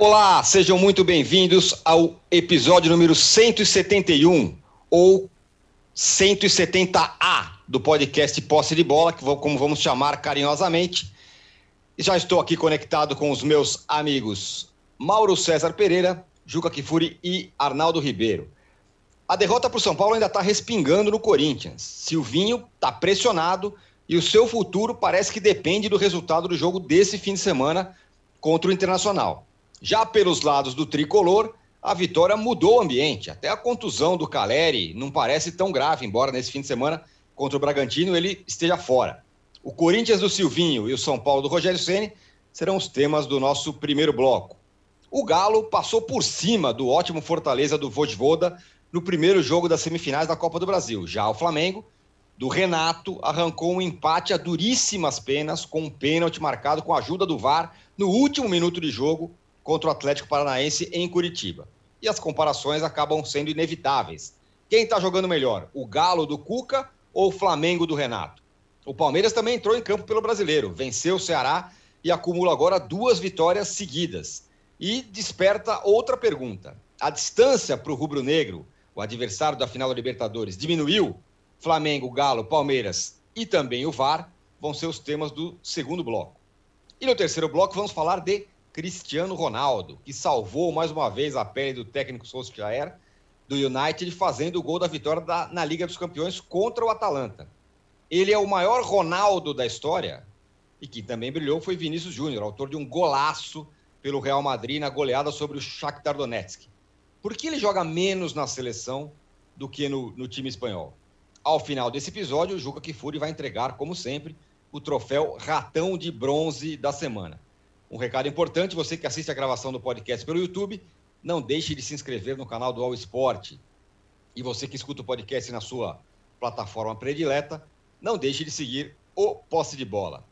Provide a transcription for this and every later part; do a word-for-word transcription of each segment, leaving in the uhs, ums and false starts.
Olá, sejam muito bem-vindos ao episódio número cento e setenta e um ou cento e setenta A do podcast Posse de Bola, que como vamos chamar carinhosamente. Já estou aqui conectado com os meus amigos Mauro César Pereira, Juca Kfouri e Arnaldo Ribeiro. A derrota para o São Paulo ainda está respingando no Corinthians. Silvinho está pressionado e o seu futuro parece que depende do resultado do jogo desse fim de semana contra o Internacional. Já pelos lados do tricolor, a vitória mudou o ambiente. Até a contusão do Caleri não parece tão grave, embora nesse fim de semana contra o Bragantino ele esteja fora. O Corinthians do Silvinho e o São Paulo do Rogério Ceni serão os temas do nosso primeiro bloco. O Galo passou por cima do ótimo Fortaleza do Vojvoda no primeiro jogo das semifinais da Copa do Brasil. Já o Flamengo, do Renato, arrancou um empate a duríssimas penas com um pênalti marcado com a ajuda do V A R no último minuto de jogo contra o Atlético Paranaense em Curitiba. E as comparações acabam sendo inevitáveis. Quem está jogando melhor, o Galo do Cuca ou o Flamengo do Renato? O Palmeiras também entrou em campo pelo Brasileiro, venceu o Ceará e acumula agora duas vitórias seguidas. E desperta outra pergunta. A distância para o rubro-negro, o adversário da final da Libertadores, diminuiu? Flamengo, Galo, Palmeiras e também o V A R vão ser os temas do segundo bloco. E no terceiro bloco vamos falar de Cristiano Ronaldo, que salvou mais uma vez a pele do técnico Solskjaer do United, fazendo o gol da vitória da, na Liga dos Campeões contra o Atalanta. Ele é o maior Ronaldo da história, e quem também brilhou foi Vinícius Júnior, autor de um golaço pelo Real Madrid na goleada sobre o Shakhtar Donetsk. Por que ele joga menos na seleção do que no, no time espanhol? Ao final desse episódio, o Juca Kfouri vai entregar, como sempre, o troféu Ratão de Bronze da semana. Um recado importante, você que assiste a gravação do podcast pelo YouTube, não deixe de se inscrever no canal do All Sport. E você que escuta o podcast na sua plataforma predileta, não deixe de seguir o Posse de Bola.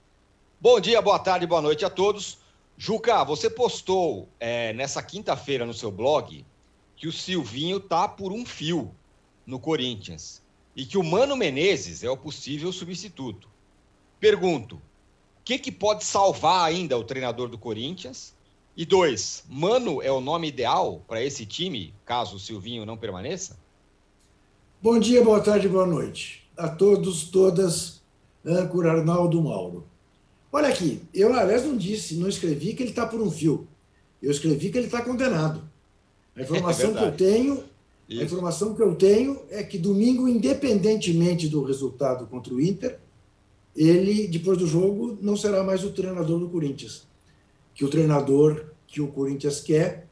Bom dia, boa tarde, boa noite a todos. Juca, você postou é, nessa quinta-feira no seu blog que o Silvinho tá por um fio no Corinthians e que o Mano Menezes é o possível substituto. Pergunto, o que, que pode salvar ainda o treinador do Corinthians? E dois, Mano é o nome ideal para esse time, caso o Silvinho não permaneça? Bom dia, boa tarde, boa noite a todos, todas, âncora Arnaldo Mauro. Olha aqui, eu aliás não disse, não escrevi que ele está por um fio. Eu escrevi que ele está condenado. A informação, é que eu tenho, a informação que eu tenho é que domingo, independentemente do resultado contra o Inter, ele, depois do jogo, não será mais o treinador do Corinthians. Que o treinador que o Corinthians quer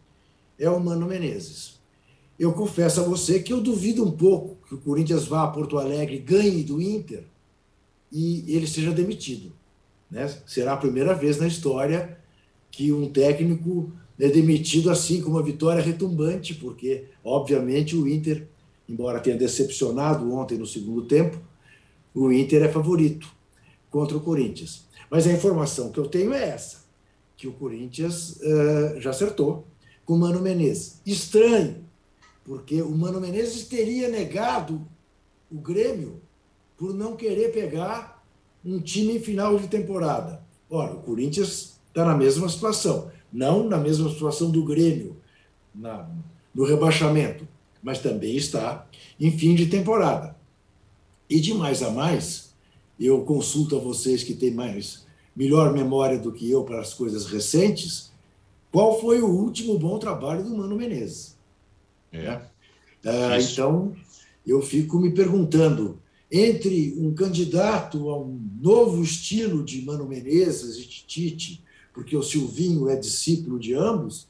é o Mano Menezes. Eu confesso a você que eu duvido um pouco que o Corinthians vá a Porto Alegre, ganhe do Inter e ele seja demitido, né? Será a primeira vez na história que um técnico é demitido assim, com uma vitória retumbante, porque, obviamente, o Inter, embora tenha decepcionado ontem no segundo tempo, o Inter é favorito contra o Corinthians. Mas a informação que eu tenho é essa, que o Corinthians uh, já acertou com o Mano Menezes. Estranho, porque o Mano Menezes teria negado o Grêmio por não querer pegar um time em final de temporada. Ora, o Corinthians está na mesma situação, não na mesma situação do Grêmio, na, no rebaixamento, mas também está em fim de temporada. E de mais a mais, eu consulto a vocês que têm mais, melhor memória do que eu para as coisas recentes, qual foi o último bom trabalho do Mano Menezes. É. Ah, então, eu fico me perguntando, entre um candidato a um novo estilo de Mano Menezes e de Tite, porque o Silvinho é discípulo de ambos,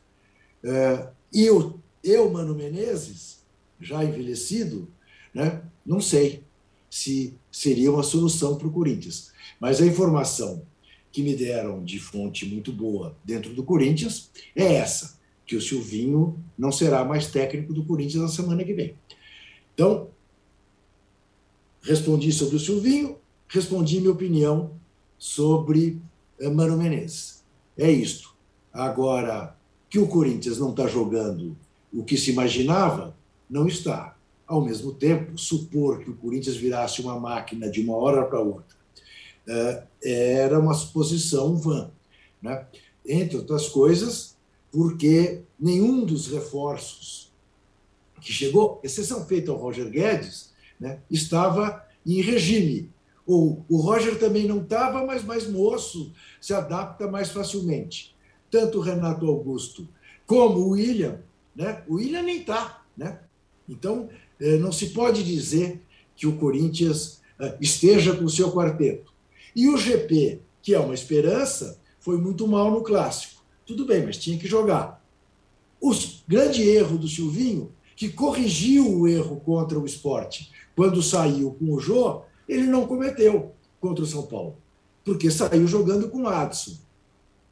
ah, e eu, eu, Mano Menezes, já envelhecido, né, não sei se seria uma solução para o Corinthians. Mas a informação que me deram de fonte muito boa dentro do Corinthians é essa, que o Silvinho não será mais técnico do Corinthians na semana que vem. Então, respondi sobre o Silvinho, respondi minha opinião sobre Mano Menezes. É isto. Agora, que o Corinthians não está jogando o que se imaginava, não está. Ao mesmo tempo, supor que o Corinthians virasse uma máquina de uma hora para outra era uma suposição vã, né? Entre outras coisas, porque nenhum dos reforços que chegou, exceção feita ao Roger Guedes, né, estava em regime. Ou o Roger também não estava, mas mais moço, se adapta mais facilmente. Tanto o Renato Augusto como o William, né? O William nem está, né? Então, não se pode dizer que o Corinthians esteja com o seu quarteto. E o G P, que é uma esperança, foi muito mal no Clássico. Tudo bem, mas tinha que jogar. O grande erro do Silvinho, que corrigiu o erro contra o Sport, quando saiu com o Jô, ele não cometeu contra o São Paulo, porque saiu jogando com o Adson.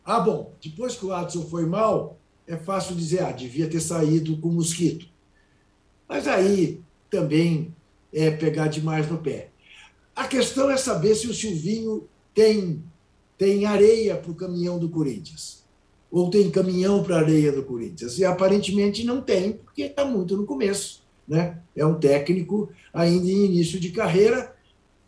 Ah, bom, depois que o Adson foi mal, é fácil dizer, ah, devia ter saído com o Mosquito. Mas aí também é pegar demais no pé. A questão é saber se o Silvinho tem, tem areia para o caminhão do Corinthians, ou tem caminhão para a areia do Corinthians. E aparentemente não tem, porque está muito no começo, né? É um técnico ainda em início de carreira,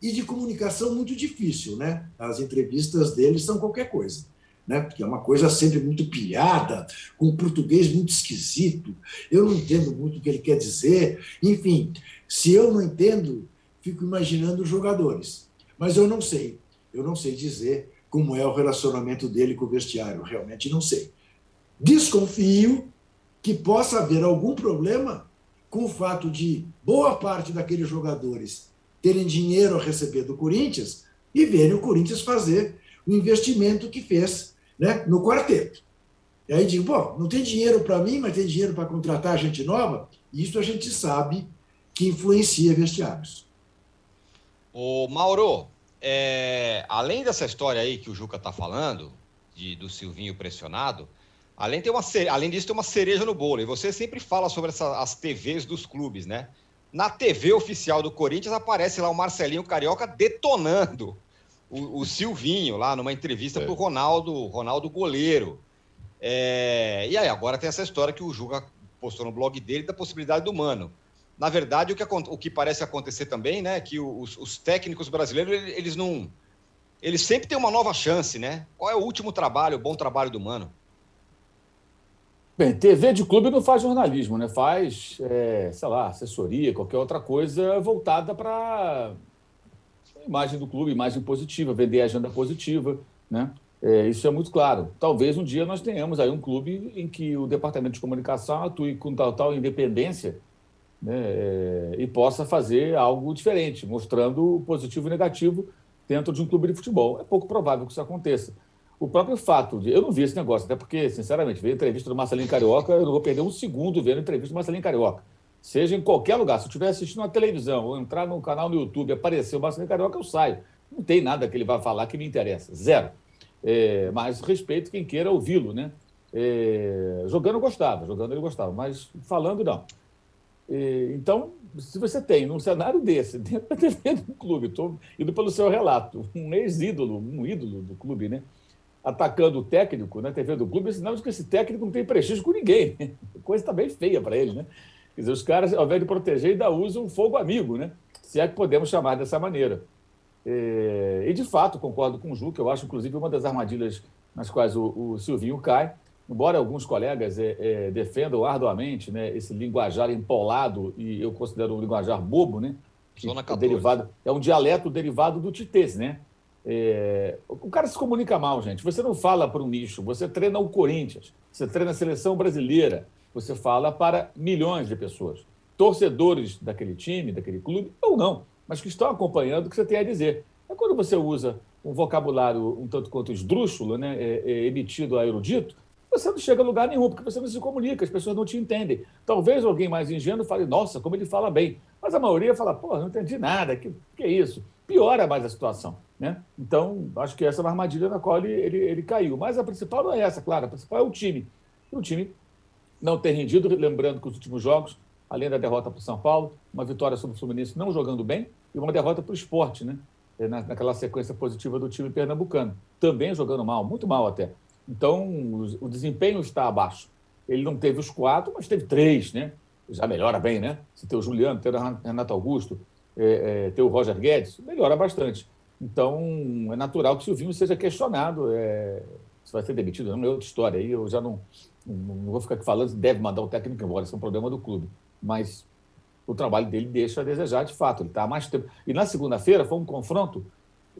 e de comunicação muito difícil, né? As entrevistas dele são qualquer coisa, né? Porque é uma coisa sempre muito pilhada, com um português muito esquisito. Eu não entendo muito o que ele quer dizer. Enfim, se eu não entendo, fico imaginando os jogadores. Mas eu não sei. Eu não sei dizer como é o relacionamento dele com o vestiário. Realmente não sei. Desconfio que possa haver algum problema com o fato de boa parte daqueles jogadores terem dinheiro a receber do Corinthians e verem o Corinthians fazer o investimento que fez, né, no quarteto. E aí digo, bom, não tem dinheiro para mim, mas tem dinheiro para contratar gente nova? Isso a gente sabe que influencia vestiários. Ô Mauro, é, além dessa história aí que o Juca está falando, de, do Silvinho pressionado, além, tem uma, além disso tem uma cereja no bolo, e você sempre fala sobre essa, as T Vs dos clubes, né? Na T V oficial do Corinthians aparece lá o Marcelinho Carioca detonando o, o Silvinho lá numa entrevista é. Pro Ronaldo, Ronaldo Goleiro. É, e aí agora tem essa história que o Juca postou no blog dele da possibilidade do Mano. Na verdade, o que, o que parece acontecer também, né, é que os, os técnicos brasileiros, eles não... Eles sempre têm uma nova chance, né? Qual é o último trabalho, o bom trabalho do Mano? Bem, T V de clube não faz jornalismo, né? Faz, é, sei lá, assessoria, qualquer outra coisa voltada para a imagem do clube, imagem positiva, vender a agenda positiva, né? É, isso é muito claro. Talvez um dia nós tenhamos aí um clube em que o departamento de comunicação atue com tal, tal independência, né? É, e possa fazer algo diferente, mostrando o positivo e o negativo dentro de um clube de futebol. É pouco provável que isso aconteça. O próprio fato de... Eu não vi esse negócio, até porque, sinceramente, ver a entrevista do Marcelinho Carioca, eu não vou perder um segundo vendo a entrevista do Marcelinho Carioca. Seja em qualquer lugar. Se eu estiver assistindo na televisão, ou entrar num canal no YouTube e aparecer o Marcelinho Carioca, eu saio. Não tem nada que ele vai falar que me interessa. Zero. É, mas respeito quem queira ouvi-lo, né? É, jogando eu gostava, jogando ele gostava, mas falando não. É, então, se você tem num cenário desse, dentro da T V do clube, estou indo pelo seu relato, um ex-ídolo, um ídolo do clube, né? Atacando o técnico na T V do clube, é sinal de que esse técnico não tem prestígio com ninguém. A coisa está bem feia para ele, né? Quer dizer, os caras, ao invés de proteger, ainda usam um fogo amigo, né? Se é que podemos chamar dessa maneira. E, de fato, concordo com o Ju, que eu acho, inclusive, uma das armadilhas nas quais o, o Silvinho cai, embora alguns colegas é, é, defendam arduamente, né, esse linguajar empolado, e eu considero um linguajar bobo, né? É, derivado, é um dialeto derivado do titês, né? É, o cara se comunica mal, gente. Você não fala para um nicho, você treina o Corinthians, você treina a seleção brasileira, você fala para milhões de pessoas, torcedores daquele time, daquele clube, ou não, mas que estão acompanhando o que você tem a dizer. É quando você usa um vocabulário um tanto quanto esdrúxulo, né, é, é, emitido a erudito, você não chega a lugar nenhum, porque você não se comunica, as pessoas não te entendem. Talvez alguém mais ingênuo fale, nossa, como ele fala bem, mas a maioria fala, pô, não entendi nada, que, que é isso? Piora mais a situação, né? Então, acho que essa é uma armadilha na qual ele, ele, ele caiu. Mas a principal não é essa, claro, a principal é o time. E o time não tem rendido, lembrando que os últimos jogos, além da derrota para o São Paulo, uma vitória sobre o Fluminense não jogando bem e uma derrota para o Sport, né? Na, naquela sequência positiva do time pernambucano. Também jogando mal, muito mal até. Então, o, o desempenho está abaixo. Ele não teve os quatro, mas teve três, né? Já melhora bem, né? Se tem o Juliano, tem o Renato Augusto, é, é, tem o Roger Guedes, melhora bastante. Então, é natural que o Silvinho seja questionado, é, vai ser demitido, não é outra história. Aí eu já não, não vou ficar aqui falando se deve mandar o técnico embora, isso é um problema do clube. Mas o trabalho dele deixa a desejar, de fato. Ele está há mais tempo. E na segunda-feira foi um confronto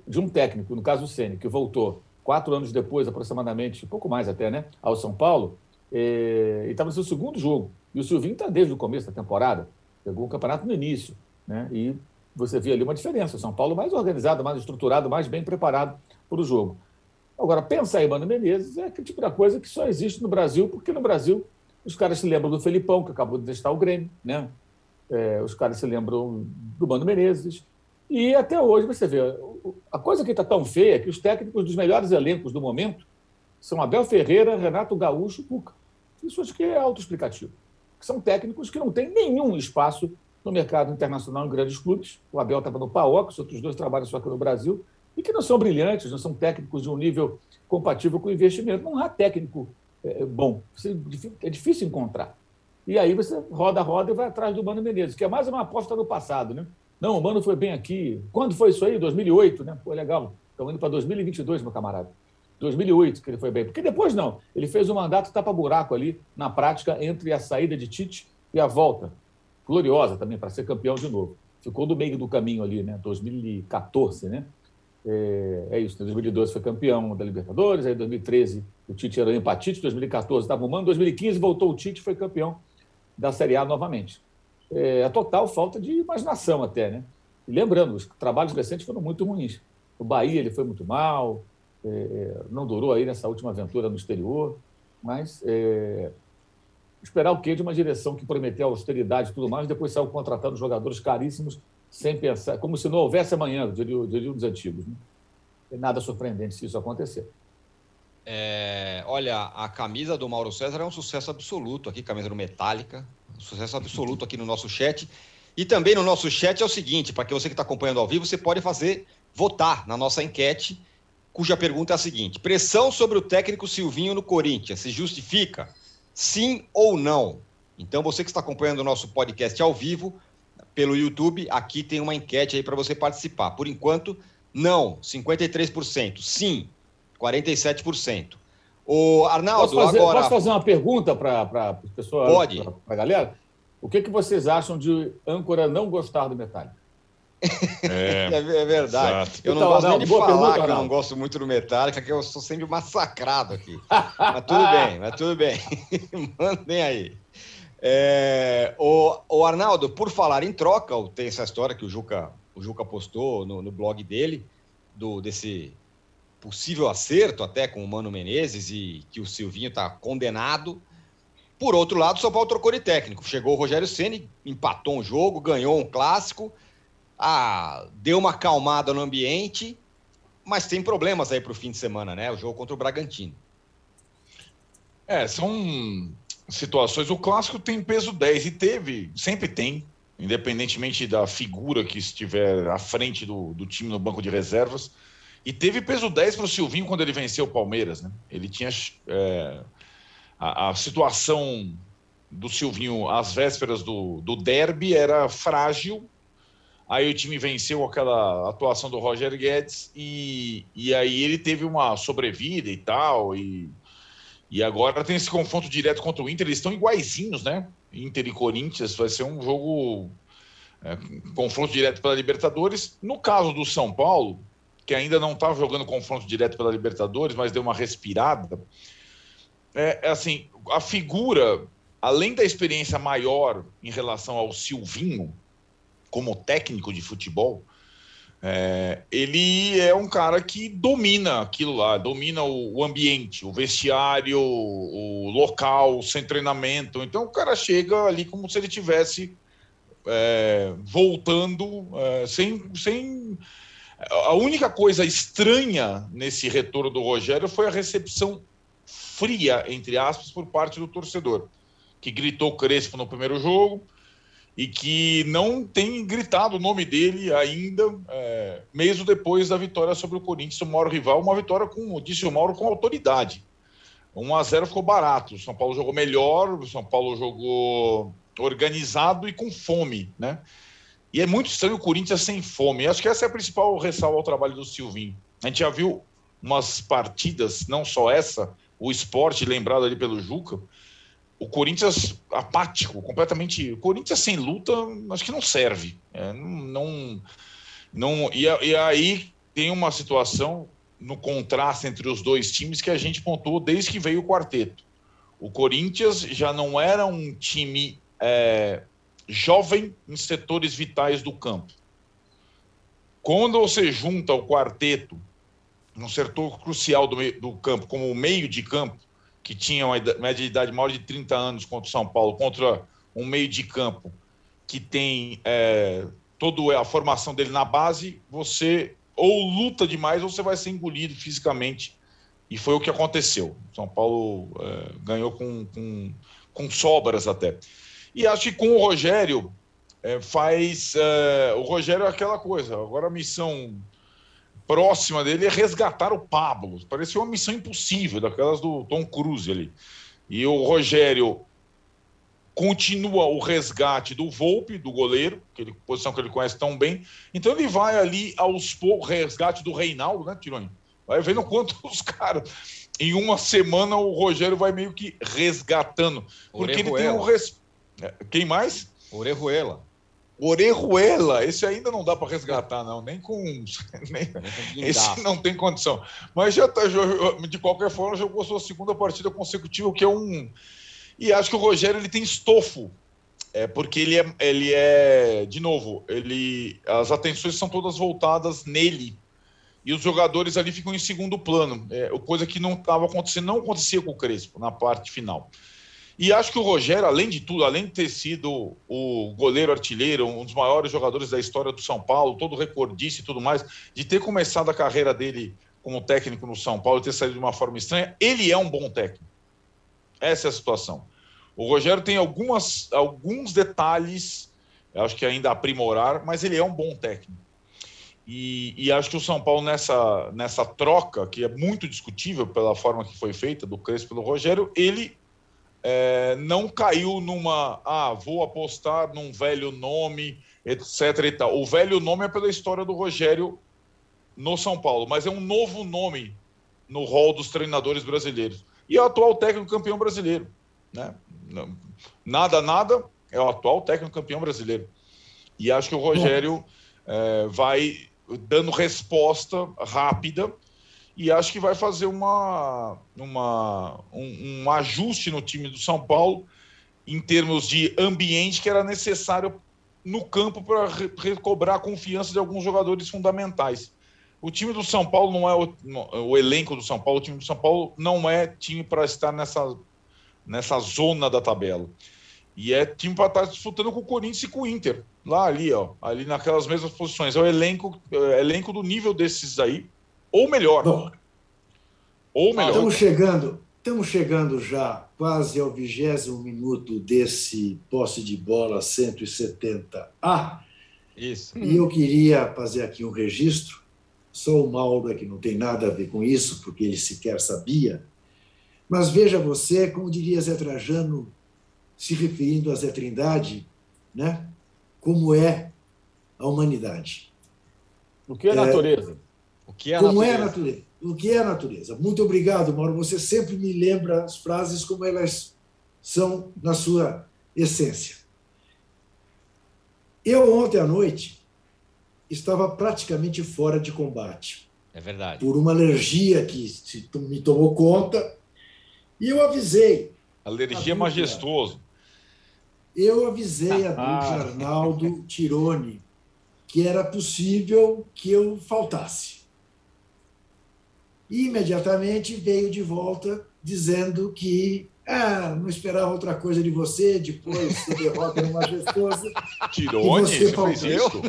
de um técnico, no caso o Ceni, que voltou quatro anos depois, aproximadamente, um pouco mais até, né, ao São Paulo, e estava no seu segundo jogo. E o Silvinho está desde o começo da temporada, pegou o campeonato no início, né? E você vê ali uma diferença. O São Paulo mais organizado, mais estruturado, mais bem preparado para o jogo. Agora, pensar em Mano Menezes é aquele tipo de coisa que só existe no Brasil, porque no Brasil os caras se lembram do Felipão, que acabou de deixar o Grêmio, né? É, os caras se lembram do Mano Menezes. E até hoje, você vê, a coisa que está tão feia é que os técnicos dos melhores elencos do momento são Abel Ferreira, Renato Gaúcho e Cuca. Isso acho que é autoexplicativo. São técnicos que não têm nenhum espaço no mercado internacional em grandes clubes. O Abel estava no P A O C, os outros dois trabalham só aqui no Brasil, e que não são brilhantes, não são técnicos de um nível compatível com o investimento. Não há técnico é, bom, você, é difícil encontrar. E aí você roda, roda e vai atrás do Mano Menezes, que é mais uma aposta do passado, né? Não, o Mano foi bem aqui. Quando foi isso aí? dois mil e oito, né? Pô, legal. Estamos indo para dois mil e vinte e dois, meu camarada. dois mil e oito que ele foi bem. Porque depois não. Ele fez um mandato tapa-buraco ali, na prática, entre a saída de Tite e a volta. Gloriosa também, para ser campeão de novo. Ficou no meio do caminho ali, né? dois mil e quatorze, né? É, é isso. Em dois mil e doze foi campeão da Libertadores. Aí em dois mil e treze o Tite era o empatite. Em dois mil e quatorze estava o Mano. Em dois mil e quinze voltou o Tite e foi campeão da Série A novamente. É a total falta de imaginação até, né? E lembrando, os trabalhos recentes foram muito ruins. O Bahia ele foi muito mal, é, não durou aí nessa última aventura no exterior, mas é, esperar o quê de uma direção que prometeu austeridade e tudo mais, depois saiu contratando jogadores caríssimos sem pensar, como se não houvesse amanhã, diria, diria um dos antigos, né? É nada surpreendente se isso acontecer. É, olha, a camisa do Mauro César é um sucesso absoluto aqui, camisa do Metallica, sucesso absoluto aqui no nosso chat. E também no nosso chat é o seguinte, para que você que está acompanhando ao vivo, você pode fazer, votar na nossa enquete, cuja pergunta é a seguinte: pressão sobre o técnico Silvinho no Corinthians, se justifica? Sim ou não? Então você que está acompanhando o nosso podcast ao vivo, pelo YouTube, aqui tem uma enquete aí para você participar. Por enquanto, não, cinquenta e três por cento, sim, quarenta e sete por cento. O Arnaldo, posso fazer, agora... Posso fazer uma pergunta para as pessoas? Pode. Para a galera? O que, que vocês acham de âncora não gostar do Metallica? É, é verdade. Exato. Eu não então, gosto não, nem de falar pergunta, que eu não, não gosto muito do Metallica, que eu sou sempre massacrado aqui. Mas tudo bem, mas tudo bem. Mandem aí. É, o, o Arnaldo, por falar em troca, tem essa história que o Juca, o Juca postou no, no blog dele, do, desse... possível acerto até com o Mano Menezes e que o Silvinho está condenado. Por outro lado, o São Paulo trocou de técnico. Chegou o Rogério Ceni, empatou um jogo, ganhou um clássico, ah, deu uma acalmada no ambiente, mas tem problemas aí para o fim de semana, né? O jogo contra o Bragantino. É, são situações... O clássico tem peso dez e teve, sempre tem, independentemente da figura que estiver à frente do, do time no banco de reservas. E teve peso dez para o Silvinho quando ele venceu o Palmeiras, né? Ele tinha é, a, a situação do Silvinho às vésperas do, do derby era frágil. Aí o time venceu aquela atuação do Roger Guedes e, e aí ele teve uma sobrevida e tal. E, e agora tem esse confronto direto contra o Inter. Eles estão iguaizinhos, né? Inter e Corinthians vai ser um jogo é, confronto direto pela Libertadores. No caso do São Paulo, que ainda não estava jogando confronto direto pela Libertadores, mas deu uma respirada. É, é assim, a figura, além da experiência maior em relação ao Silvinho, como técnico de futebol, é, ele é um cara que domina aquilo lá, domina o, o ambiente, o vestiário, o local, sem treinamento. Então o cara chega ali como se ele estivesse é, voltando é, sem... sem A única coisa estranha nesse retorno do Rogério foi a recepção fria, entre aspas, por parte do torcedor, que gritou Crespo no primeiro jogo e que não tem gritado o nome dele ainda, é, mesmo depois da vitória sobre o Corinthians, o maior rival, uma vitória, com, disse o Mauro, com autoridade. um a zero ficou barato, o São Paulo jogou melhor, o São Paulo jogou organizado e com fome, né? E é muito estranho o Corinthians sem fome. Acho que essa é a principal ressalva ao trabalho do Silvinho. A gente já viu umas partidas, não só essa, o esporte lembrado ali pelo Juca, o Corinthians apático, completamente... O Corinthians sem luta, acho que não serve. É, não, não, e, e aí tem uma situação no contraste entre os dois times que a gente pontuou desde que veio o quarteto. O Corinthians já não era um time é, jovem em setores vitais do campo. Quando você junta o quarteto num setor crucial do, meio, do campo, como o meio de campo, que tinha uma média de idade maior de trinta anos contra o São Paulo, contra um meio de campo que tem é, toda a formação dele na base, você ou luta demais ou você vai ser engolido fisicamente. E foi o que aconteceu. São Paulo é, ganhou com, com, com sobras até. E acho que com o Rogério é, faz... É, o Rogério é aquela coisa. Agora a missão próxima dele é resgatar o Pablo. Parecia uma missão impossível, daquelas do Tom Cruise ali. E o Rogério continua o resgate do Volpe, do goleiro, que ele, posição que ele conhece tão bem. Então ele vai ali aos poucos, resgate do Reinaldo, né, Tironi? Vai vendo quanto os caras... Em uma semana o Rogério vai meio que resgatando. Porque Orejuela. Ele tem o... Res... Quem mais? Orejuela. Orejuela, esse ainda não dá para resgatar, não, nem com... nem... esse não tem condição. Mas já tá, de qualquer forma, jogou sua segunda partida consecutiva, que é um... E acho que o Rogério ele tem estofo, é, porque ele é, ele é, de novo, ele... as atenções são todas voltadas nele, e os jogadores ali ficam em segundo plano, é, coisa que não estava acontecendo, não acontecia com o Crespo na parte final. E acho que o Rogério, além de tudo, além de ter sido o goleiro artilheiro, um dos maiores jogadores da história do São Paulo, todo recordista e tudo mais, de ter começado a carreira dele como técnico no São Paulo e ter saído de uma forma estranha, ele é um bom técnico. Essa é a situação. O Rogério tem algumas, alguns detalhes, acho que ainda aprimorar, mas ele é um bom técnico. E, e acho que o São Paulo nessa, nessa troca, que é muito discutível pela forma que foi feita, do Crespo pelo Rogério, ele é, não caiu numa, ah, vou apostar num velho nome, etc e tal. O velho nome é pela história do Rogério no São Paulo, mas é um novo nome no rol dos treinadores brasileiros. E é o atual técnico campeão brasileiro, né? Nada, nada, é o atual técnico campeão brasileiro. E acho que o Rogério é, vai... dando resposta rápida e acho que vai fazer uma, uma, um, um ajuste no time do São Paulo em termos de ambiente que era necessário no campo para recobrar a confiança de alguns jogadores fundamentais. O time do São Paulo não é o, não, o elenco do São Paulo, o time do São Paulo não é time para estar nessa, nessa zona da tabela. E é time para estar disputando com o Corinthians e com o Inter, lá ali, ó, ali naquelas mesmas posições. É o elenco, é, elenco do nível desses aí, ou melhor. Bom, ou melhor. Estamos chegando, estamos chegando já quase ao vigésimo minuto desse posse de bola cento e setenta A. Isso. E eu queria fazer aqui um registro, só o Mauro é que não tem nada a ver com isso, porque ele sequer sabia. Mas veja você, como diria Zé Trajano, se referindo a Zé Trindade, né? Como é a humanidade. O que é a natureza? É... O que é a como natureza? É a natureza? O que é a natureza? Muito obrigado, Mauro. Você sempre me lembra as frases como elas são na sua essência. Eu, ontem à noite, estava praticamente fora de combate. É verdade. Por uma alergia que me tomou conta, e eu avisei. Alergia majestoso. Eu avisei a Dúvida Arnaldo Tironi que era possível que eu faltasse. E imediatamente veio de volta dizendo que ah, não esperava outra coisa de você, depois da derrota no majestoso. Tironi, você fez isso?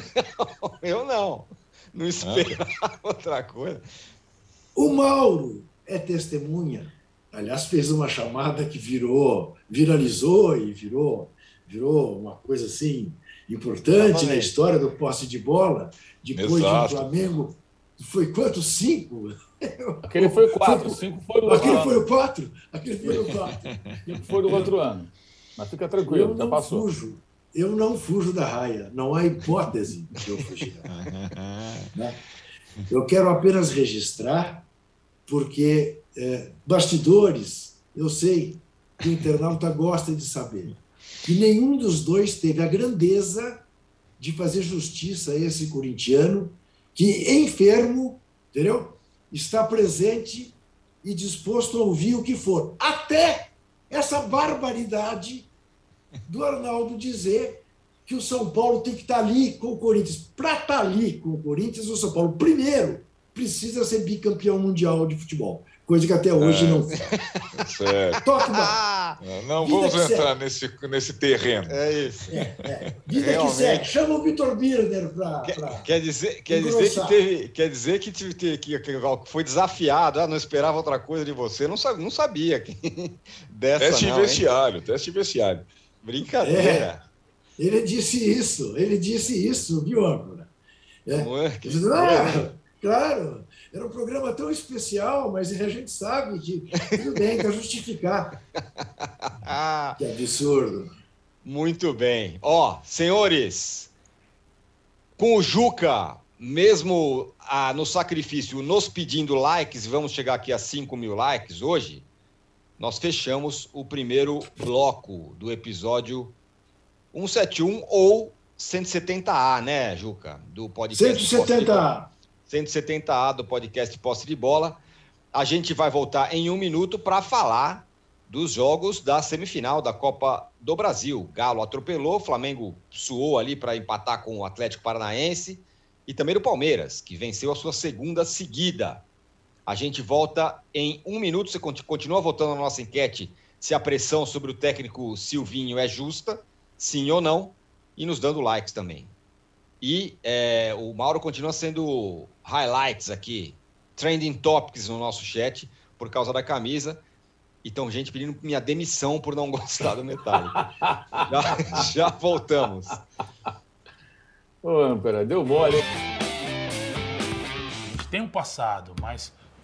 Eu não. Não esperava ah. outra coisa. O Mauro é testemunha. Aliás, fez uma chamada que virou, viralizou e virou, virou uma coisa assim importante ah, na história do posse de bola. Depois exato. De um Flamengo, foi quanto? Cinco? Aquele foi o quatro, foi, cinco foi o outro aquele ano. Foi o quatro? Aquele foi o quatro. Aquele foi do outro ano. Mas fica tranquilo, eu já passou. Fujo, eu não fujo da raia, não há hipótese de eu fugir da raia. Eu quero apenas registrar porque é, bastidores, eu sei que o internauta gosta de saber, que nenhum dos dois teve a grandeza de fazer justiça a esse corintiano que, enfermo, entendeu? Está presente e disposto a ouvir o que for. Até essa barbaridade do Arnaldo dizer que o São Paulo tem que estar ali com o Corinthians. Para estar ali com o Corinthians, o São Paulo, primeiro, precisa ser bicampeão mundial de futebol. Coisa que até hoje é, não foi. Certo. Toque mal. Não vamos entrar nesse, nesse terreno. É isso. É, é. Vida realmente. Que segue. Chama o Vitor Birner para. Quer, quer, dizer, quer, dizer que teve, quer dizer que teve, que foi desafiado. Ah, não esperava outra coisa de você. Não sabia. Não sabia que... Dessa, teste não, de vestiário. Hein? Teste de vestiário. Brincadeira. É. Ele disse isso. Ele disse isso, viu, Âncora? É. Não é? Que ah, claro. Era um programa tão especial, mas a gente sabe que tudo bem, para justificar. Que absurdo. Muito bem. Ó, senhores, com o Juca, mesmo ah, no sacrifício, nos pedindo likes, vamos chegar aqui a cinco mil likes hoje, nós fechamos o primeiro bloco do episódio cento e setenta e um ou cento e setenta A, né, Juca? Do podcast. cento e setenta A. cento e setenta A do podcast Posse de Bola. A gente vai voltar em um minuto para falar dos jogos da semifinal da Copa do Brasil. Galo atropelou, Flamengo suou ali para empatar com o Atlético Paranaense e também do Palmeiras, que venceu a sua segunda seguida. A gente volta em um minuto. Você continua votando na nossa enquete se a pressão sobre o técnico Silvinho é justa, sim ou não, e nos dando likes também. E é, o Mauro continua sendo highlights aqui, trending topics no nosso chat, por causa da camisa. Então, gente pedindo minha demissão por não gostar do Metálico. já, já voltamos. Ô, Âncora, deu mole. Tem um passado, mas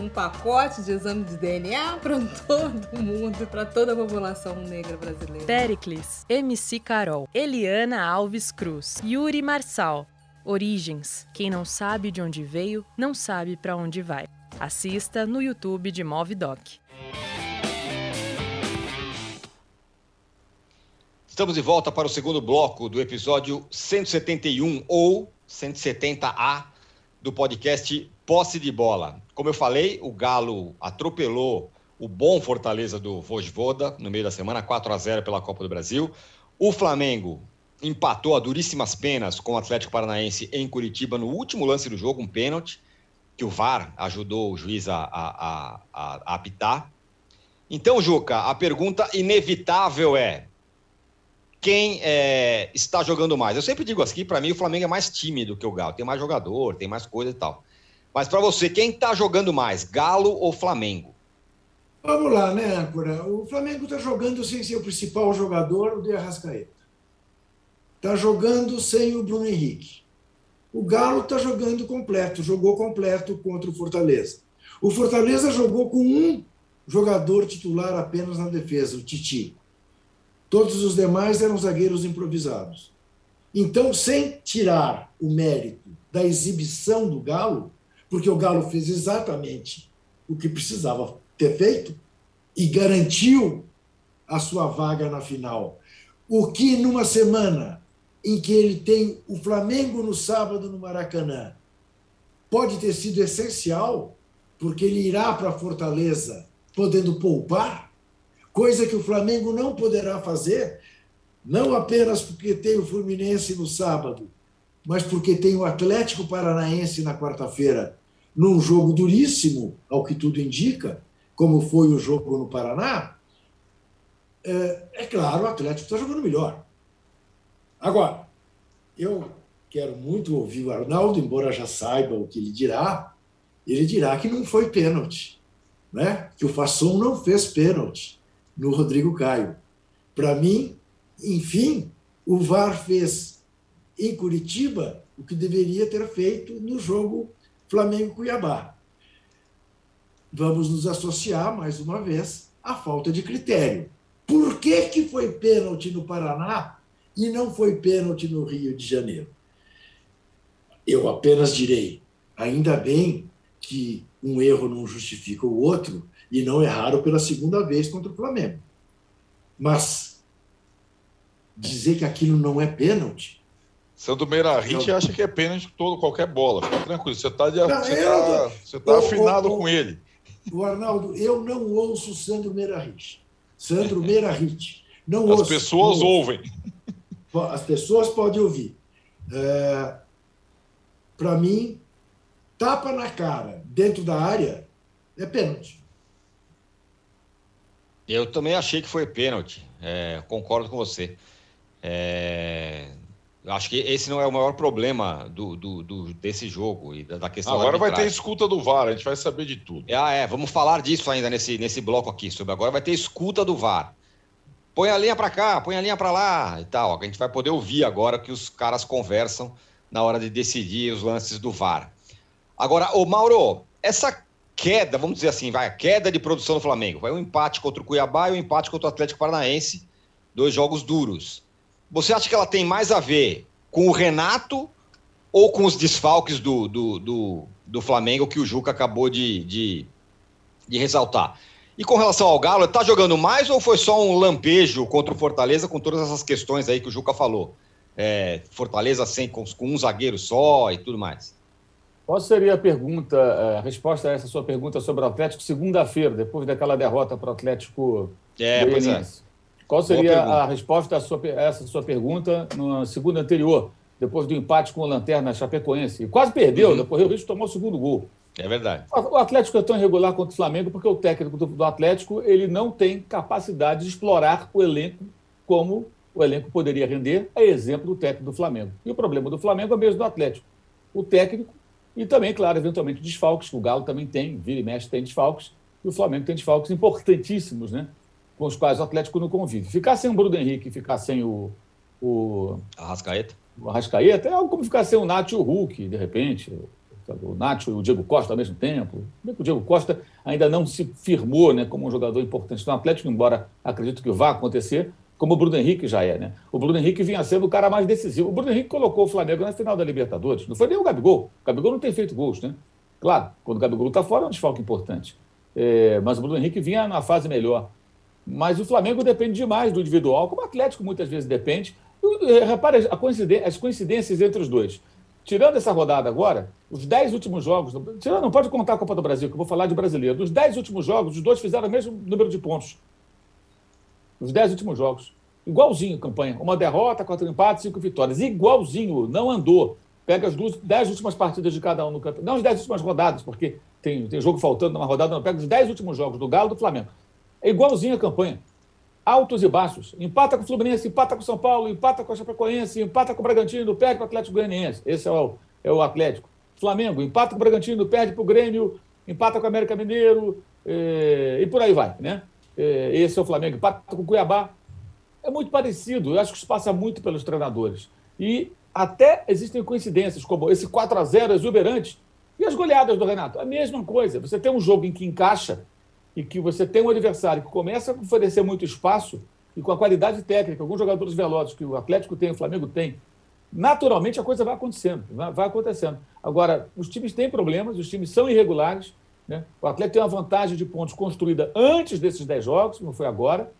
Um pacote de exame de D N A para todo mundo, para toda a população negra brasileira. Péricles, M C Carol, Eliana Alves Cruz, Yuri Marçal. Origens. Quem não sabe de onde veio, não sabe para onde vai. Assista no YouTube de Movidoc. Estamos de volta para o segundo bloco do episódio cento e setenta e um ou cento e setenta A do podcast Posse de Bola. Como eu falei, o Galo atropelou o bom Fortaleza do Vojvoda no meio da semana, quatro a zero pela Copa do Brasil. O Flamengo empatou a duríssimas penas com o Atlético Paranaense em Curitiba no último lance do jogo, um pênalti, que o V A R ajudou o juiz a, a, a, a apitar. Então, Juca, a pergunta inevitável é: quem é, está jogando mais? Eu sempre digo aqui, para mim o Flamengo é mais time do que o Galo. Tem mais jogador, tem mais coisa e tal. Mas para você, quem está jogando mais? Galo ou Flamengo? Vamos lá, né, Âncora? O Flamengo está jogando sem seu principal jogador, o de Arrascaeta. Está jogando sem o Bruno Henrique. O Galo está jogando completo, jogou completo contra o Fortaleza. O Fortaleza jogou com um jogador titular apenas na defesa, o Titi. Todos os demais eram zagueiros improvisados. Então, sem tirar o mérito da exibição do Galo, porque o Galo fez exatamente o que precisava ter feito e garantiu a sua vaga na final. O que, numa semana em que ele tem o Flamengo no sábado no Maracanã, pode ter sido essencial, porque ele irá para Fortaleza podendo poupar, coisa que o Flamengo não poderá fazer, não apenas porque tem o Fluminense no sábado, mas porque tem o Atlético Paranaense na quarta-feira, num jogo duríssimo, ao que tudo indica, como foi o jogo no Paraná, É, é claro, o Atlético está jogando melhor. Agora, eu quero muito ouvir o Arnaldo, embora já saiba o que ele dirá. Ele dirá que não foi pênalti, né? Que o Fasson não fez pênalti no Rodrigo Caio. Para mim, enfim, o V A R fez em Curitiba o que deveria ter feito no jogo Flamengo-Cuiabá. Vamos nos associar, mais uma vez, à falta de critério. Por que que foi pênalti no Paraná e não foi pênalti no Rio de Janeiro? Eu apenas direi, ainda bem que um erro não justifica o outro, e não erraram pela segunda vez contra o Flamengo. Mas dizer que aquilo não é pênalti... Sandro Meirahit acha que é pênalti todo, qualquer bola. Fica tranquilo, você está tá, tá afinado eu, com ele. O Arnaldo, eu não ouço Sandro Meirahit. Sandro Meirahit. Não As ouço. As pessoas não ouvem. As pessoas podem ouvir. É, Para mim, tapa na cara dentro da área é pênalti. Eu também achei que foi pênalti. É, concordo com você. É, acho que esse não é o maior problema do, do, do, desse jogo e da, da questão. Agora vai ter escuta do V A R, a gente vai saber de tudo. Ah, é. Vamos falar disso ainda nesse, nesse bloco aqui. Sobre agora vai ter escuta do V A R. Põe a linha para cá, põe a linha para lá e tal. A gente vai poder ouvir agora que os caras conversam na hora de decidir os lances do V A R. Agora, ô Mauro, essa queda, vamos dizer assim, vai a queda de produção do Flamengo. Vai um empate contra o Cuiabá e um empate contra o Atlético Paranaense. Dois jogos duros. Você acha que ela tem mais a ver com o Renato ou com os desfalques do, do, do, do Flamengo que o Juca acabou de, de, de ressaltar? E com relação ao Galo, tá jogando mais ou foi só um lampejo contra o Fortaleza com todas essas questões aí que o Juca falou? É, Fortaleza sem, com, com um zagueiro só e tudo mais. Qual seria a pergunta, a resposta a essa sua pergunta sobre o Atlético segunda-feira, depois daquela derrota para o Atlético? É, pois é. Qual seria a resposta a, sua, a essa sua pergunta na segunda anterior, depois do empate com o Lanterna Chapecoense? E quase perdeu, uhum. Depois o Rio tomou o segundo gol. É verdade. O Atlético é tão irregular quanto o Flamengo porque o técnico do, do Atlético ele não tem capacidade de explorar o elenco como o elenco poderia render, a exemplo do técnico do Flamengo. E o problema do Flamengo é o mesmo do Atlético. O técnico e também, claro, eventualmente desfalques, que o Galo também tem, vira e mexe tem desfalques, e o Flamengo tem desfalques importantíssimos, né? Com os quais o Atlético não convive. Ficar sem o Bruno Henrique, ficar sem o... o Arrascaeta. O Arrascaeta é algo como ficar sem o Nath e o Hulk, de repente. O Nath e o Diego Costa ao mesmo tempo. O Diego Costa ainda não se firmou, né, como um jogador importante no Atlético, embora acredito que vá acontecer, como o Bruno Henrique já é, né? O Bruno Henrique vinha sendo o cara mais decisivo. O Bruno Henrique colocou o Flamengo na final da Libertadores. Não foi nem o Gabigol. O Gabigol não tem feito gols, né? Claro, quando o Gabigol está fora, é um desfalque importante. É, mas o Bruno Henrique vinha na fase melhor. Mas o Flamengo depende demais do individual, como o Atlético muitas vezes depende. E, repare a coinciden- as coincidências entre os dois. Tirando essa rodada agora, os dez últimos jogos... Tirando, não pode contar a Copa do Brasil, que eu vou falar de brasileiro. Dos dez últimos jogos, os dois fizeram o mesmo número de pontos. Os dez últimos jogos. Igualzinho, campanha. Uma derrota, quatro empates, cinco vitórias. Igualzinho, não andou. Pega as duas, dez últimas partidas de cada um no campeonato. Não as dez últimas rodadas, porque tem, tem jogo faltando numa rodada, não. Pega os dez últimos jogos do Galo e do Flamengo. É igualzinho a campanha. Altos e baixos. Empata com o Fluminense, empata com o São Paulo, empata com a Chapecoense, empata com o Bragantino, perde para o Atlético Goianiense. Esse é o, é o Atlético. Flamengo, empata com o Bragantino, perde para o Grêmio, empata com o América Mineiro, é, e por aí vai, né? Esse é o Flamengo, empata com o Cuiabá. É muito parecido, eu acho que isso passa muito pelos treinadores. E até existem coincidências, como esse quatro a zero exuberante e as goleadas do Renato. A mesma coisa, você tem um jogo em que encaixa e que você tem um adversário que começa a oferecer muito espaço e com a qualidade técnica, alguns jogadores velozes que o Atlético tem, o Flamengo tem, naturalmente a coisa vai acontecendo, vai acontecendo. Agora, os times têm problemas, os times são irregulares, né? O Atlético tem uma vantagem de pontos construída antes desses dez jogos, não foi agora,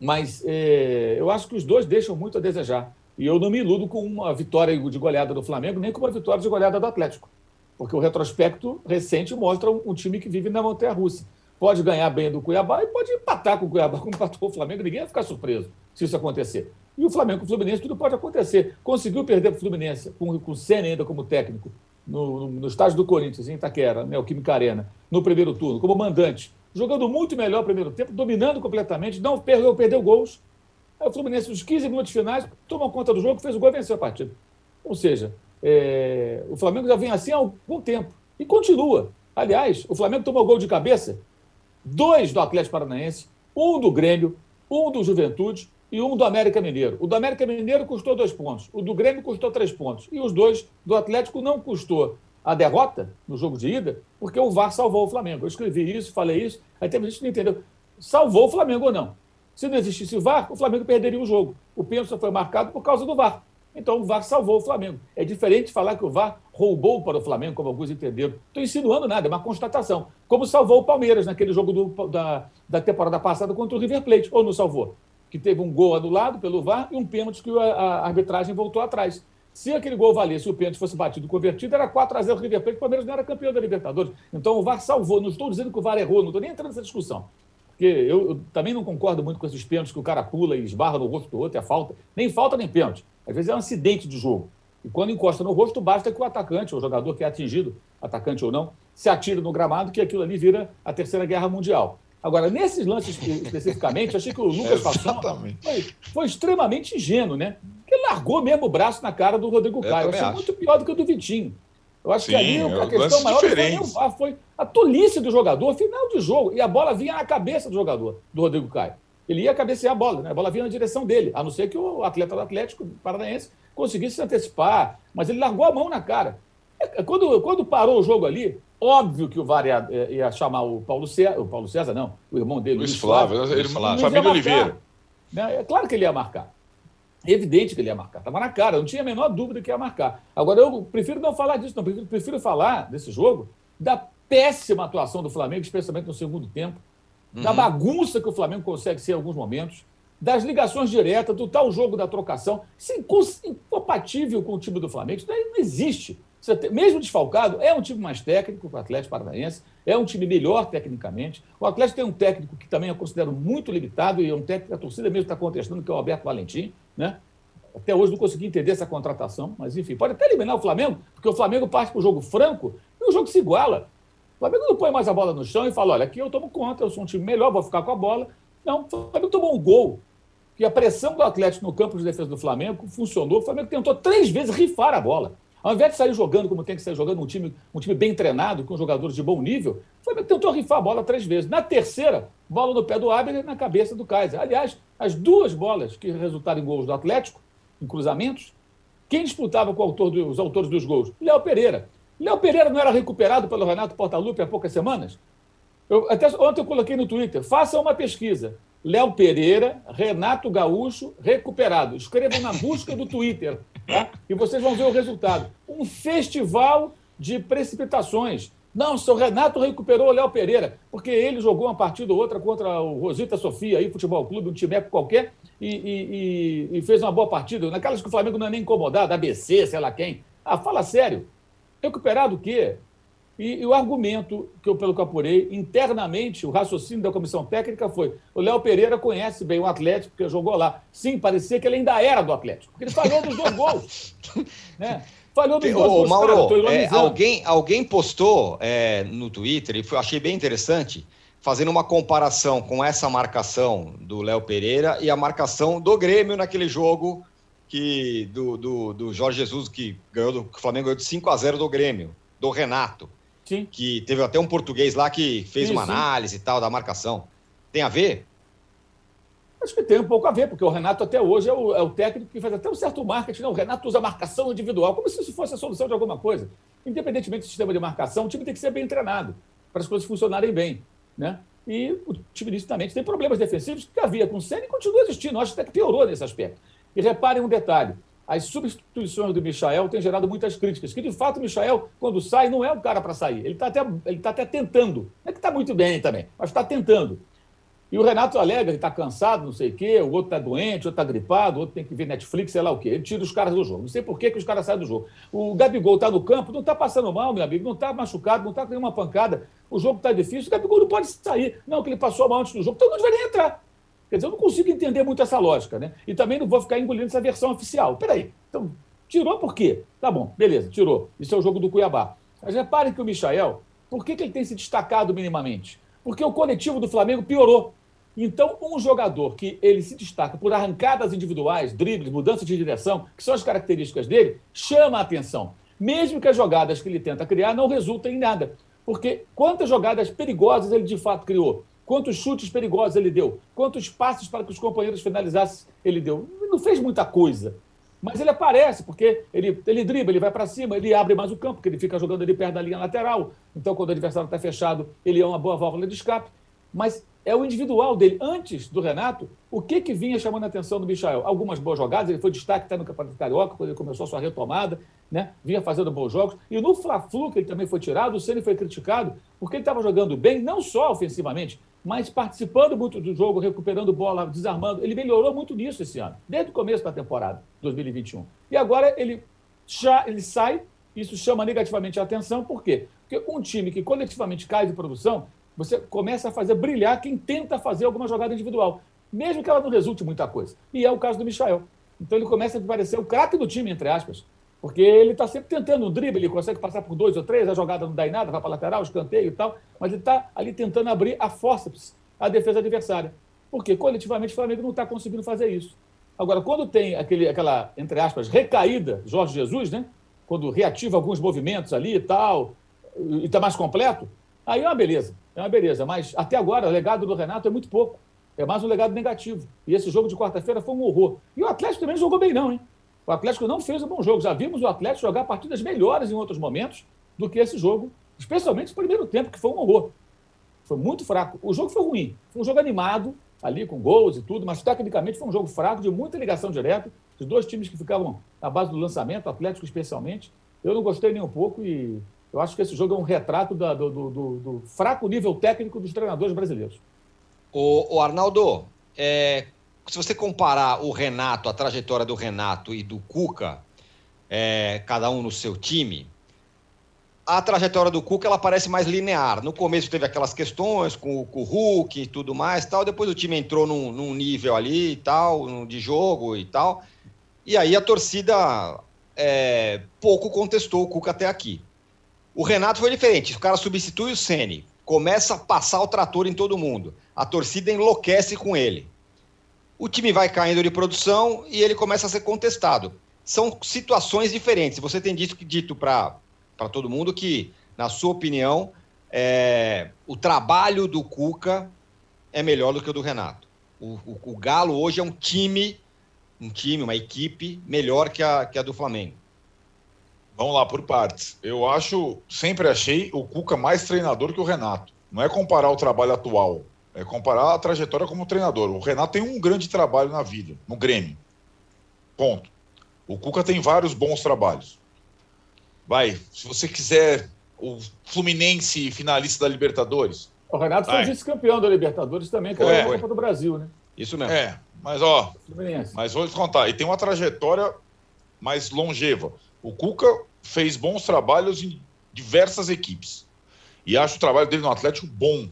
mas é, eu acho que os dois deixam muito a desejar. E eu não me iludo com uma vitória de goleada do Flamengo, nem com uma vitória de goleada do Atlético, porque o retrospecto recente mostra um, um time que vive na montanha-russa. Pode ganhar bem do Cuiabá e pode empatar com o Cuiabá, como empatou o Flamengo, ninguém vai ficar surpreso se isso acontecer. E o Flamengo com o Fluminense, tudo pode acontecer. Conseguiu perder para o Fluminense, com, com o Ceni ainda como técnico, No, no, no estádio do Corinthians, em Itaquera, Neoquímica Arena, no primeiro turno, como mandante, jogando muito melhor o primeiro tempo, dominando completamente, não perdeu, perdeu gols. O Fluminense, nos quinze minutos finais, tomou conta do jogo, fez o gol e venceu a partida. Ou seja, é... o Flamengo já vem assim há algum tempo e continua. Aliás, o Flamengo tomou gol de cabeça, dois do Atlético Paranaense, um do Grêmio, um do Juventude e um do América Mineiro. O do América Mineiro custou dois pontos, o do Grêmio custou três pontos e os dois do Atlético não custou a derrota no jogo de ida, porque o V A R salvou o Flamengo. Eu escrevi isso, falei isso, aí teve gente que não entendeu. Salvou o Flamengo ou não? Se não existisse o V A R, o Flamengo perderia o jogo. O pênalti só foi marcado por causa do V A R. Então o V A R salvou o Flamengo. É diferente falar que o V A R roubou para o Flamengo, como alguns entenderam. Estou insinuando nada, é uma constatação. Como salvou o Palmeiras naquele jogo do, da, da temporada passada contra o River Plate, ou não salvou? Que teve um gol anulado pelo V A R e um pênalti que a, a arbitragem voltou atrás. Se aquele gol valesse e o pênalti fosse batido e convertido, era quatro a zero o River Plate, o Palmeiras não era campeão da Libertadores. Então o V A R salvou. Não estou dizendo que o V A R errou, não estou nem entrando nessa discussão. Porque eu, eu também não concordo muito com esses pênaltis que o cara pula e esbarra no rosto do outro, é falta. Nem falta, nem pênalti. Às vezes é um acidente de jogo. E quando encosta no rosto, basta que o atacante, ou o jogador que é atingido, atacante ou não, se atire no gramado, que aquilo ali vira a Terceira Guerra Mundial. Agora, nesses lances especificamente, achei que o Lucas Paixão foi, foi extremamente ingênuo, né? Porque largou mesmo o braço na cara do Rodrigo Caio. Eu achei acho. muito pior do que o do Vitinho. Eu acho Sim, que ali a questão maior foi, foi a tolice do jogador, final de jogo. E a bola vinha na cabeça do jogador, do Rodrigo Caio. Ele ia cabecear a bola, né? A bola vinha na direção dele, a não ser que o atleta do Atlético Paranaense conseguisse se antecipar, mas ele largou a mão na cara. Quando, quando parou o jogo ali, óbvio que o V A R ia, ia chamar o Paulo César, o Paulo César não, o irmão dele, Luiz, Luiz Flávio, Flávio, ele, Flávio. Família marcar, Oliveira. Né? É claro que ele ia marcar. É evidente que ele ia marcar, estava na cara, não tinha a menor dúvida que ia marcar. Agora, eu prefiro não falar disso, não, prefiro, prefiro falar desse jogo, da péssima atuação do Flamengo, especialmente no segundo tempo, da bagunça que o Flamengo consegue ser em alguns momentos, das ligações diretas, do tal jogo da trocação. Isso é incompatível com o time do Flamengo. Isso não existe. Você tem, mesmo desfalcado, é um time mais técnico que o Atlético Paranaense, é um time melhor tecnicamente. O Atlético tem um técnico que também eu considero muito limitado e é um técnico que a torcida mesmo está contestando, que é o Alberto Valentim, né? Até hoje não consegui entender essa contratação, mas enfim, pode até eliminar o Flamengo, porque o Flamengo parte para o jogo franco e o jogo se iguala. O Flamengo não põe mais a bola no chão e fala, olha, aqui eu tomo conta, eu sou um time melhor, vou ficar com a bola. Não, o Flamengo tomou um gol. E a pressão do Atlético no campo de defesa do Flamengo funcionou. O Flamengo tentou três vezes rifar a bola. Ao invés de sair jogando como tem que sair jogando, um time, um time bem treinado, com jogadores de bom nível, o Flamengo tentou rifar a bola três vezes. Na terceira, bola no pé do Abner e na cabeça do Kaiser. Aliás, as duas bolas que resultaram em gols do Atlético, em cruzamentos, quem disputava com o autor do, os autores dos gols? Léo Pereira. Léo Pereira não era recuperado pelo Renato Portaluppi há poucas semanas? Eu, até ontem eu coloquei no Twitter, façam uma pesquisa. Léo Pereira, Renato Gaúcho, recuperado. Escrevam na busca do Twitter, tá? E vocês vão ver o resultado. Um festival de precipitações. Não, o Renato recuperou o Léo Pereira, porque ele jogou uma partida ou outra contra o Rosita Sofia, aí, Futebol Clube, um timeco qualquer, e, e, e, e fez uma boa partida. Naquelas que o Flamengo não é nem incomodado, A B C, sei lá quem. Ah, fala sério. Recuperado o quê? E, e o argumento que eu pelo que apurei, internamente, o raciocínio da comissão técnica foi o Léo Pereira conhece bem o Atlético, porque jogou lá. Sim, parecia que ele ainda era do Atlético, porque ele falhou dos dois gols. Né? Falhou dos Ô, dois gols. Mauro, cara, é, alguém, alguém postou é, no Twitter, e foi, achei bem interessante, fazendo uma comparação com essa marcação do Léo Pereira e a marcação do Grêmio naquele jogo que, do, do, do Jorge Jesus, que ganhou do que o Flamengo ganhou de cinco a zero do Grêmio, do Renato. Sim. Que teve até um português lá que fez sim, uma sim. análise e tal da marcação. Tem a ver? Acho que tem um pouco a ver, porque o Renato até hoje é o, é o técnico que faz até um certo marketing. Não, o Renato usa marcação individual, como se isso fosse a solução de alguma coisa. Independentemente do sistema de marcação, o time tem que ser bem treinado para as coisas funcionarem bem, né? E o time, nitidamente, tem problemas defensivos que havia com o Ceni e continua existindo. Acho que até que piorou nesse aspecto. E reparem um detalhe. As substituições do Michael têm gerado muitas críticas, que, de fato, o Michael, quando sai, não é o cara para sair. Ele está até, ele tá até tentando. Não é que está muito bem também, mas está tentando. E o Renato alega que está cansado, não sei o quê, o outro está doente, o outro está gripado, o outro tem que ver Netflix, sei lá o quê. Ele tira os caras do jogo. Não sei por que, que os caras saem do jogo. O Gabigol está no campo, não está passando mal, meu amigo, não está machucado, não está com nenhuma pancada, o jogo está difícil, o Gabigol não pode sair. Não, que ele passou mal antes do jogo, então não vai nem entrar. Quer dizer, eu não consigo entender muito essa lógica, né? E também não vou ficar engolindo essa versão oficial. Peraí, então, tirou por quê? Tá bom, beleza, tirou. Isso é o jogo do Cuiabá. Mas reparem que o Michael, por que, que ele tem se destacado minimamente? porque o coletivo do Flamengo piorou. Então, um jogador que ele se destaca por arrancadas individuais, dribles, mudanças de direção, que são as características dele, chama a atenção. Mesmo que as jogadas que ele tenta criar não resultem em nada. Porque quantas jogadas perigosas ele de fato criou, quantos chutes perigosos ele deu, quantos passes para que os companheiros finalizassem ele deu. Ele não fez muita coisa, mas ele aparece, porque ele, ele dribla, ele vai para cima, ele abre mais o campo, porque ele fica jogando ali perto da linha lateral. Então, quando o adversário está fechado, ele é uma boa válvula de escape. Mas é o individual dele. Antes do Renato, o que, que vinha chamando a atenção do Michael? Algumas boas jogadas, ele foi destaque até no Campeonato Carioca, quando ele começou a sua retomada, né? Vinha fazendo bons jogos. E no Fla-Flu, que ele também foi tirado, o Ceni foi criticado, porque ele estava jogando bem, não só ofensivamente, mas participando muito do jogo, recuperando bola, desarmando. Ele melhorou muito nisso esse ano, desde o começo da temporada, dois mil e vinte e um. E agora ele, já, ele sai, isso chama negativamente a atenção. Por quê? Porque um time que coletivamente cai de produção, você começa a fazer brilhar quem tenta fazer alguma jogada individual, mesmo que ela não resulte em muita coisa. E é o caso do Michael. Então ele começa a parecer o craque do time, entre aspas, porque ele está sempre tentando um drible, ele consegue passar por dois ou três, a jogada não dá em nada, vai para a lateral, escanteio e tal, mas ele está ali tentando abrir a fórceps, a defesa adversária. Porque coletivamente o Flamengo não está conseguindo fazer isso. Agora, quando tem aquele, aquela, entre aspas, recaída, Jorge Jesus, né? Quando reativa alguns movimentos ali e tal, e está mais completo, aí é uma beleza, é uma beleza. Mas até agora o legado do Renato é muito pouco, é mais um legado negativo. E esse jogo de quarta-feira foi um horror. E o Atlético também não jogou bem não, hein? O Atlético não fez um bom jogo. Já vimos o Atlético jogar partidas melhores em outros momentos do que esse jogo, especialmente o primeiro tempo, que foi um horror. Foi muito fraco. O jogo foi ruim. Foi um jogo animado, ali com gols e tudo, mas tecnicamente foi um jogo fraco, de muita ligação direta, de dois times que ficavam na base do lançamento, o Atlético especialmente. Eu não gostei nem um pouco e eu acho que esse jogo é um retrato da, do, do, do, do fraco nível técnico dos treinadores brasileiros. O, o Arnaldo, é... se você comparar o Renato, a trajetória do Renato e do Cuca, é, cada um no seu time, a trajetória do Cuca, ela parece mais linear. No começo teve aquelas questões com, com o Hulk e tudo mais, tal. Depois o time entrou num, num nível ali e tal, de jogo e tal, e aí a torcida é, pouco contestou o Cuca até aqui. O Renato foi diferente, o cara substitui o Ceni, começa a passar o trator em todo mundo, a torcida enlouquece com ele. O time vai caindo de produção e ele começa a ser contestado. São situações diferentes. Você tem dito, dito para todo mundo que, na sua opinião, é, o trabalho do Cuca é melhor do que o do Renato. O, o, o Galo hoje é um time, um time, uma equipe melhor que a, que a do Flamengo. Vamos lá, por partes. Eu acho, sempre achei o Cuca mais treinador que o Renato. Não é comparar o trabalho atual. É comparar a trajetória como treinador. O Renato tem um grande trabalho na vida, no Grêmio. Ponto. O Cuca tem vários bons trabalhos. Vai, se você quiser, o Fluminense finalista da Libertadores. O Renato foi vice-campeão da Libertadores também, que é a Copa do Brasil, né? Isso mesmo. É, mas ó, Fluminense. Mas vou te contar, e tem uma trajetória mais longeva. O Cuca fez bons trabalhos em diversas equipes. E acho o trabalho dele no Atlético bom.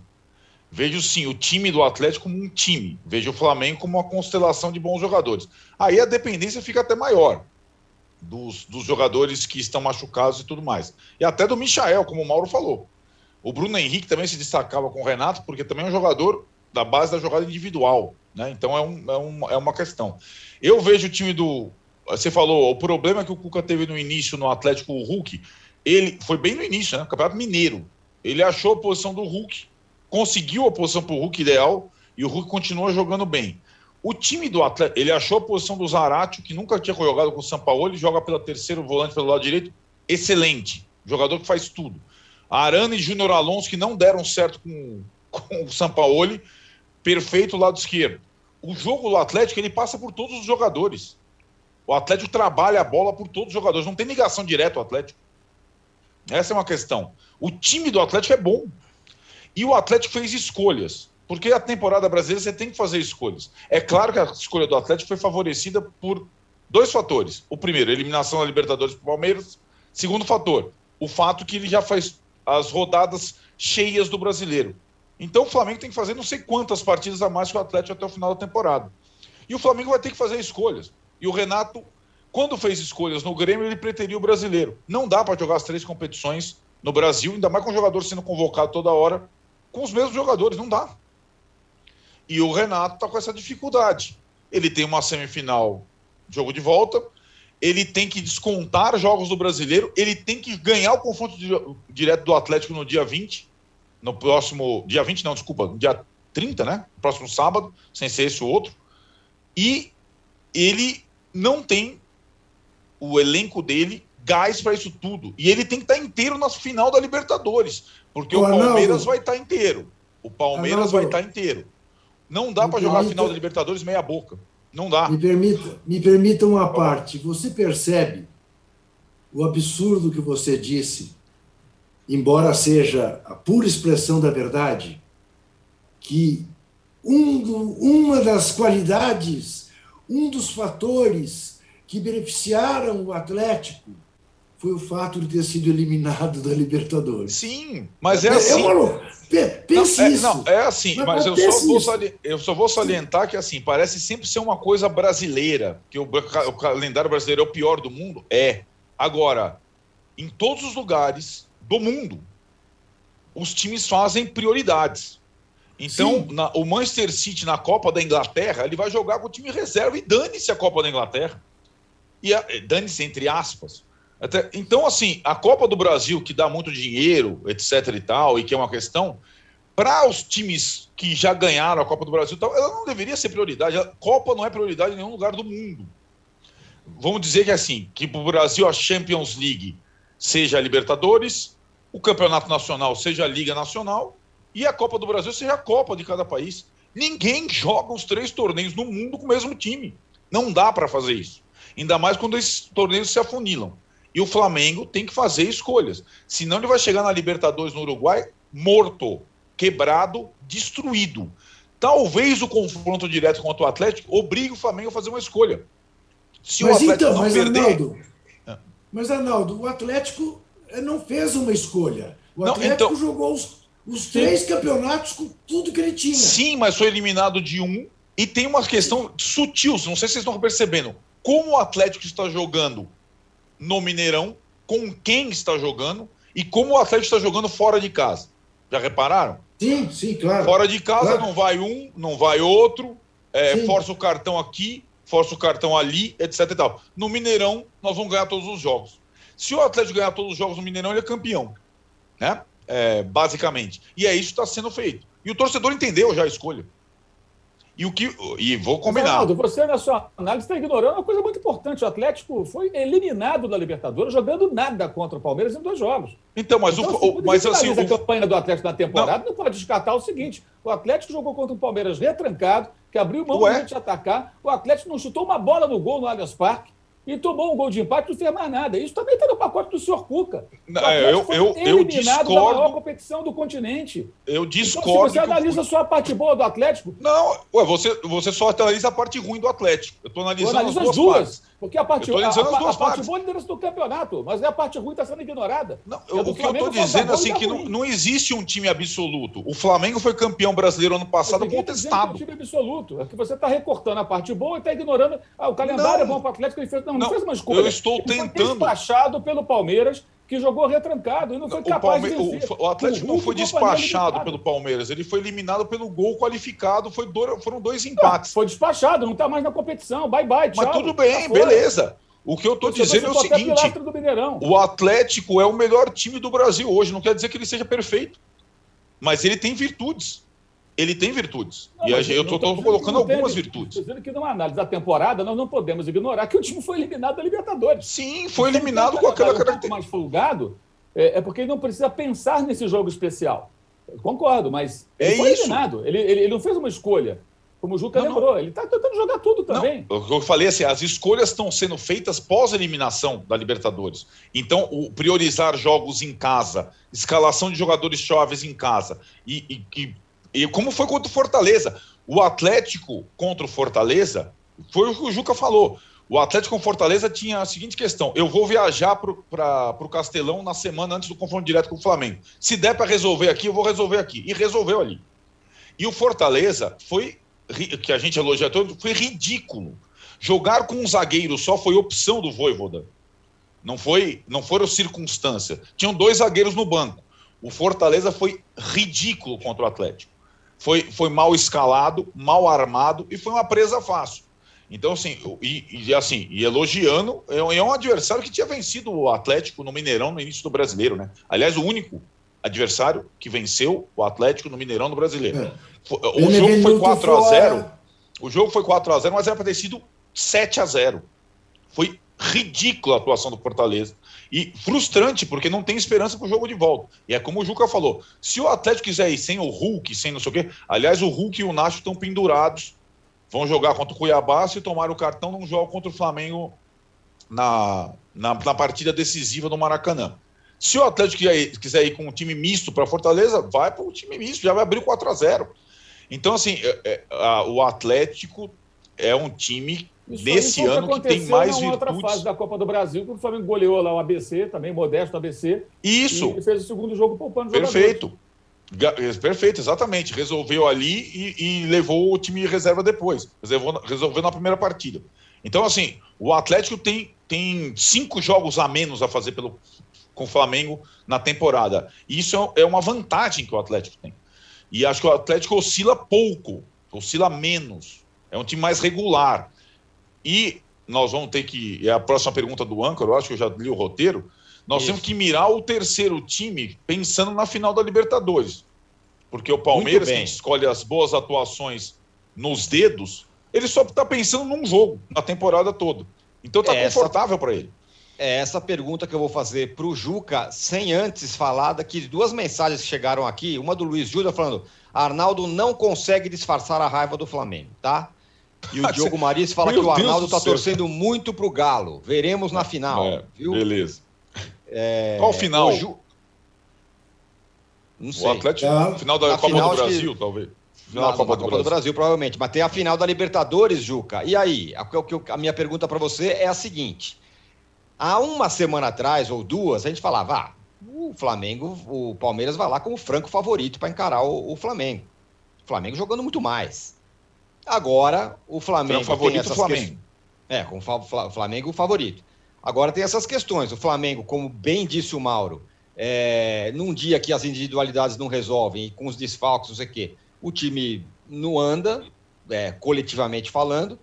Vejo sim o time do Atlético como um time. Vejo o Flamengo como uma constelação de bons jogadores. Aí a dependência fica até maior dos, dos jogadores que estão machucados e tudo mais. E até do Michael, como o Mauro falou. O Bruno Henrique também se destacava com o Renato, porque também é um jogador da base da jogada individual, né? Então é, um, é, um, é uma questão. Eu vejo o time do... Você falou, o problema que o Cuca teve no início no Atlético, o Hulk, ele foi bem no início, né? Campeonato Mineiro. Ele achou a posição do Hulk, conseguiu a posição para o Hulk ideal e o Hulk continua jogando bem. O time do Atlético, ele achou a posição do Zaratio, que nunca tinha jogado com o São Paulo, ele joga pela terceiro volante pelo lado direito, excelente, jogador que faz tudo. Arana e Júnior Alonso, que não deram certo com, com o São Paulo, perfeito lado esquerdo. O jogo do Atlético, ele passa por todos os jogadores. O Atlético trabalha a bola por todos os jogadores, não tem ligação direta o Atlético. Essa é uma questão. O time do Atlético é bom. E o Atlético fez escolhas, porque a temporada brasileira você tem que fazer escolhas. É claro que a escolha do Atlético foi favorecida por dois fatores. O primeiro, a eliminação da Libertadores para o Palmeiras. Segundo fator, o fato que ele já faz as rodadas cheias do brasileiro. Então o Flamengo tem que fazer não sei quantas partidas a mais que o Atlético até o final da temporada. E o Flamengo vai ter que fazer escolhas. E o Renato, quando fez escolhas no Grêmio, ele preteriu o brasileiro. Não dá para jogar as três competições no Brasil, ainda mais com o jogador sendo convocado toda hora. com os mesmos jogadores, não dá. E o Renato está com essa dificuldade. Ele tem uma semifinal, jogo de volta, ele tem que descontar jogos do Brasileiro, ele tem que ganhar o confronto de, direto do Atlético no dia vinte, no próximo... Dia vinte não, desculpa, no dia trinta, né? Próximo sábado, sem ser esse o outro. E ele não tem, o elenco dele, gás para isso tudo. E ele tem que estar inteiro na final da Libertadores, porque o, o Palmeiras vai estar inteiro. O Palmeiras Arnaldo. vai estar inteiro. Não dá para jogar a final da Libertadores meia boca. Não dá. Me permita, me permita uma parte. Você percebe o absurdo que você disse, embora seja a pura expressão da verdade, que um do, uma das qualidades, um dos fatores que beneficiaram o Atlético foi o fato de ter sido eliminado da Libertadores. Sim, mas é assim. Eu, eu, eu, pense não, é, isso. Não, é assim, mas, mas eu, só vou sali- eu só vou salientar Sim. que assim, parece sempre ser uma coisa brasileira, que o, o calendário brasileiro é o pior do mundo. É. Agora, em todos os lugares do mundo, os times fazem prioridades. Então, na, o Manchester City na Copa da Inglaterra, ele vai jogar com o time reserva e dane-se a Copa da Inglaterra. E a, dane-se, entre aspas. Até, então, assim, a Copa do Brasil, que dá muito dinheiro, etc e tal, e que é uma questão, para os times que já ganharam a Copa do Brasil, tal, ela não deveria ser prioridade. A Copa não é prioridade em nenhum lugar do mundo. Vamos dizer que, assim, que para o Brasil a Champions League seja a Libertadores, o Campeonato Nacional seja a Liga Nacional e a Copa do Brasil seja a Copa de cada país. Ninguém joga os três torneios no mundo com o mesmo time. Não dá para fazer isso. Ainda mais quando esses torneios se afunilam. E o Flamengo tem que fazer escolhas. Senão ele vai chegar na Libertadores no Uruguai morto, quebrado, destruído. Talvez o confronto direto contra o Atlético obrigue o Flamengo a fazer uma escolha. Se mas o Atlético então, não mas perder... Arnaldo, é. Mas, Arnaldo, o Atlético não fez uma escolha. O não, Atlético então... jogou os, os três campeonatos com tudo que ele tinha. Sim, mas foi eliminado de um. E tem uma questão sutil, não sei se vocês estão percebendo. Como o Atlético está jogando no Mineirão, com quem está jogando e como o Atlético está jogando fora de casa. Já repararam? Sim, sim, claro. Fora de casa claro. Não vai um, não vai outro, é, força o cartão aqui, força o cartão ali, etc e tal. No Mineirão, nós vamos ganhar todos os jogos. Se o Atlético ganhar todos os jogos no Mineirão, ele é campeão, né? É, basicamente. E é isso que está sendo feito. E o torcedor entendeu já a escolha. E, o que, e vou combinar. Arnaldo, você na sua análise está ignorando uma coisa muito importante. O Atlético foi eliminado da Libertadores jogando nada contra o Palmeiras em dois jogos. Então, mas, então, o, o, mas assim... O... A campanha do Atlético na temporada não. não pode descartar o seguinte. O Atlético jogou contra o Palmeiras retrancado, que abriu mão Ué? de atacar. O Atlético não chutou uma bola no gol no Allianz Parque e tomou um gol de empate e não fez mais nada. Isso também está no pacote do senhor Cuca. O Atlético foi eu, eu, eu eliminado discordo. da maior competição do continente. Eu discordo. Então, se você analisa eu... só a parte boa do Atlético... Não, ué, você, você só analisa a parte ruim do Atlético. Eu estou analisando eu analiso as duas, duas partes. Porque a parte, a, a, a, a parte boa é liderança do campeonato, mas a parte ruim está sendo ignorada. Não, eu, o que Flamengo eu estou dizendo é assim, que não, não existe um time absoluto. O Flamengo foi campeão brasileiro ano passado contestado. Não existe um time absoluto. É que você está recortando a parte boa e está ignorando... Ah, o calendário não. é bom para o Atlético, ele fez... Não, não, não fez uma escolha. Eu estou ele tentando. Foi despachado pelo Palmeiras, que jogou retrancado e não foi capaz Palme... de vencer. O Atlético não foi despachado pelo Palmeiras, ele foi eliminado pelo gol qualificado, foi do... foram dois empates. Não, foi despachado, não está mais na competição, bye bye, tchau. Mas tudo bem, tá beleza. O que eu estou dizendo é o seguinte, o Atlético é o melhor time do Brasil hoje, não quer dizer que ele seja perfeito, mas ele tem virtudes. Ele tem virtudes. Não, e eu estou colocando algumas tem, virtudes. Estou dizendo que numa análise da temporada nós não podemos ignorar que o time foi eliminado da Libertadores. Sim, foi o eliminado com aquela um característica. mais folgado é, é porque ele não precisa pensar nesse jogo especial. Eu concordo, mas é ele foi isso. eliminado. Ele, ele, ele não fez uma escolha, como o Juca não, lembrou. Não. Ele está tentando jogar tudo também. Não, eu falei assim, as escolhas estão sendo feitas pós-eliminação da Libertadores. Então, o priorizar jogos em casa, escalação de jogadores chaves em casa e que... E como foi contra o Fortaleza? O Atlético contra o Fortaleza, foi o que o Juca falou. O Atlético com o Fortaleza tinha a seguinte questão: eu vou viajar para o Castelão na semana antes do confronto direto com o Flamengo. Se der para resolver aqui, eu vou resolver aqui. E resolveu ali. E o Fortaleza foi, que a gente elogia todo, foi ridículo. Jogar com um zagueiro só foi opção do Vojvoda. Não foi, não foram circunstância. Tinham dois zagueiros no banco. O Fortaleza foi ridículo contra o Atlético. Foi, foi mal escalado, mal armado e foi uma presa fácil. Então, assim, e, e, assim, e elogiando, é um adversário que tinha vencido o Atlético no Mineirão no início do Brasileiro, né? Aliás, o único adversário que venceu o Atlético no Mineirão no Brasileiro. É. O, jogo foi quatro a zero, o jogo foi quatro a zero, mas era para ter sido sete a zero. Foi ridícula a atuação do Fortaleza. E frustrante, porque não tem esperança para o jogo de volta. E é como o Juca falou, se o Atlético quiser ir sem o Hulk, sem não sei o quê... Aliás, o Hulk e o Nacho estão pendurados. Vão jogar contra o Cuiabá, se tomar o cartão, não jogam contra o Flamengo na, na, na partida decisiva do Maracanã. Se o Atlético quiser ir com um time misto para Fortaleza, vai para o time misto, já vai abrir quatro a zero. Então, assim, é, é, a, o Atlético é um time isso nesse ano que tem mais virtudes. Outra fase da Copa do Brasil, quando o Flamengo goleou lá o A B C, também modesto A B C. Isso. E fez o segundo jogo poupando jogadores. Perfeito. Perfeito, exatamente. Resolveu ali e, e levou o time de reserva depois. Reservou, resolveu na primeira partida. Então, assim, o Atlético tem, tem cinco jogos a menos a fazer pelo, com o Flamengo na temporada. E isso é uma vantagem que o Atlético tem. E acho que o Atlético oscila pouco, oscila menos. É um time mais regular. E nós vamos ter que... É a próxima pergunta do Âncora, eu acho que eu já li o roteiro... Nós Isso. temos que mirar o terceiro time pensando na final da Libertadores. Porque o Palmeiras, que escolhe as boas atuações nos dedos, ele só está pensando num jogo, na temporada toda. Então está essa... confortável para ele. É essa pergunta que eu vou fazer para o Juca, sem antes falar daqui duas mensagens que chegaram aqui. Uma do Luiz Júlio falando, Arnaldo não consegue disfarçar a raiva do Flamengo, tá? E o Diogo Maris fala que o Arnaldo está torcendo muito para o Galo. Veremos na final, é, viu? Beleza. É... Qual o final? O Ju... Não sei. O Atlético, ah. final da a Copa final do Brasil, que... talvez. Final da Copa, do, Copa Brasil. do Brasil, provavelmente. Mas tem a final da Libertadores, Juca. E aí? A, a minha pergunta para você é a seguinte. Há uma semana atrás, ou duas, a gente falava, ah, o Flamengo, o Palmeiras vai lá como franco favorito para encarar o, o Flamengo. O Flamengo jogando muito mais. Agora, o Flamengo favorito, tem essas Flamengo. Questões. É, com o Flamengo favorito. Agora tem essas questões, o Flamengo, como bem disse o Mauro, é, num dia que as individualidades não resolvem, e com os desfalques, não sei o quê, o time não anda, é, coletivamente falando,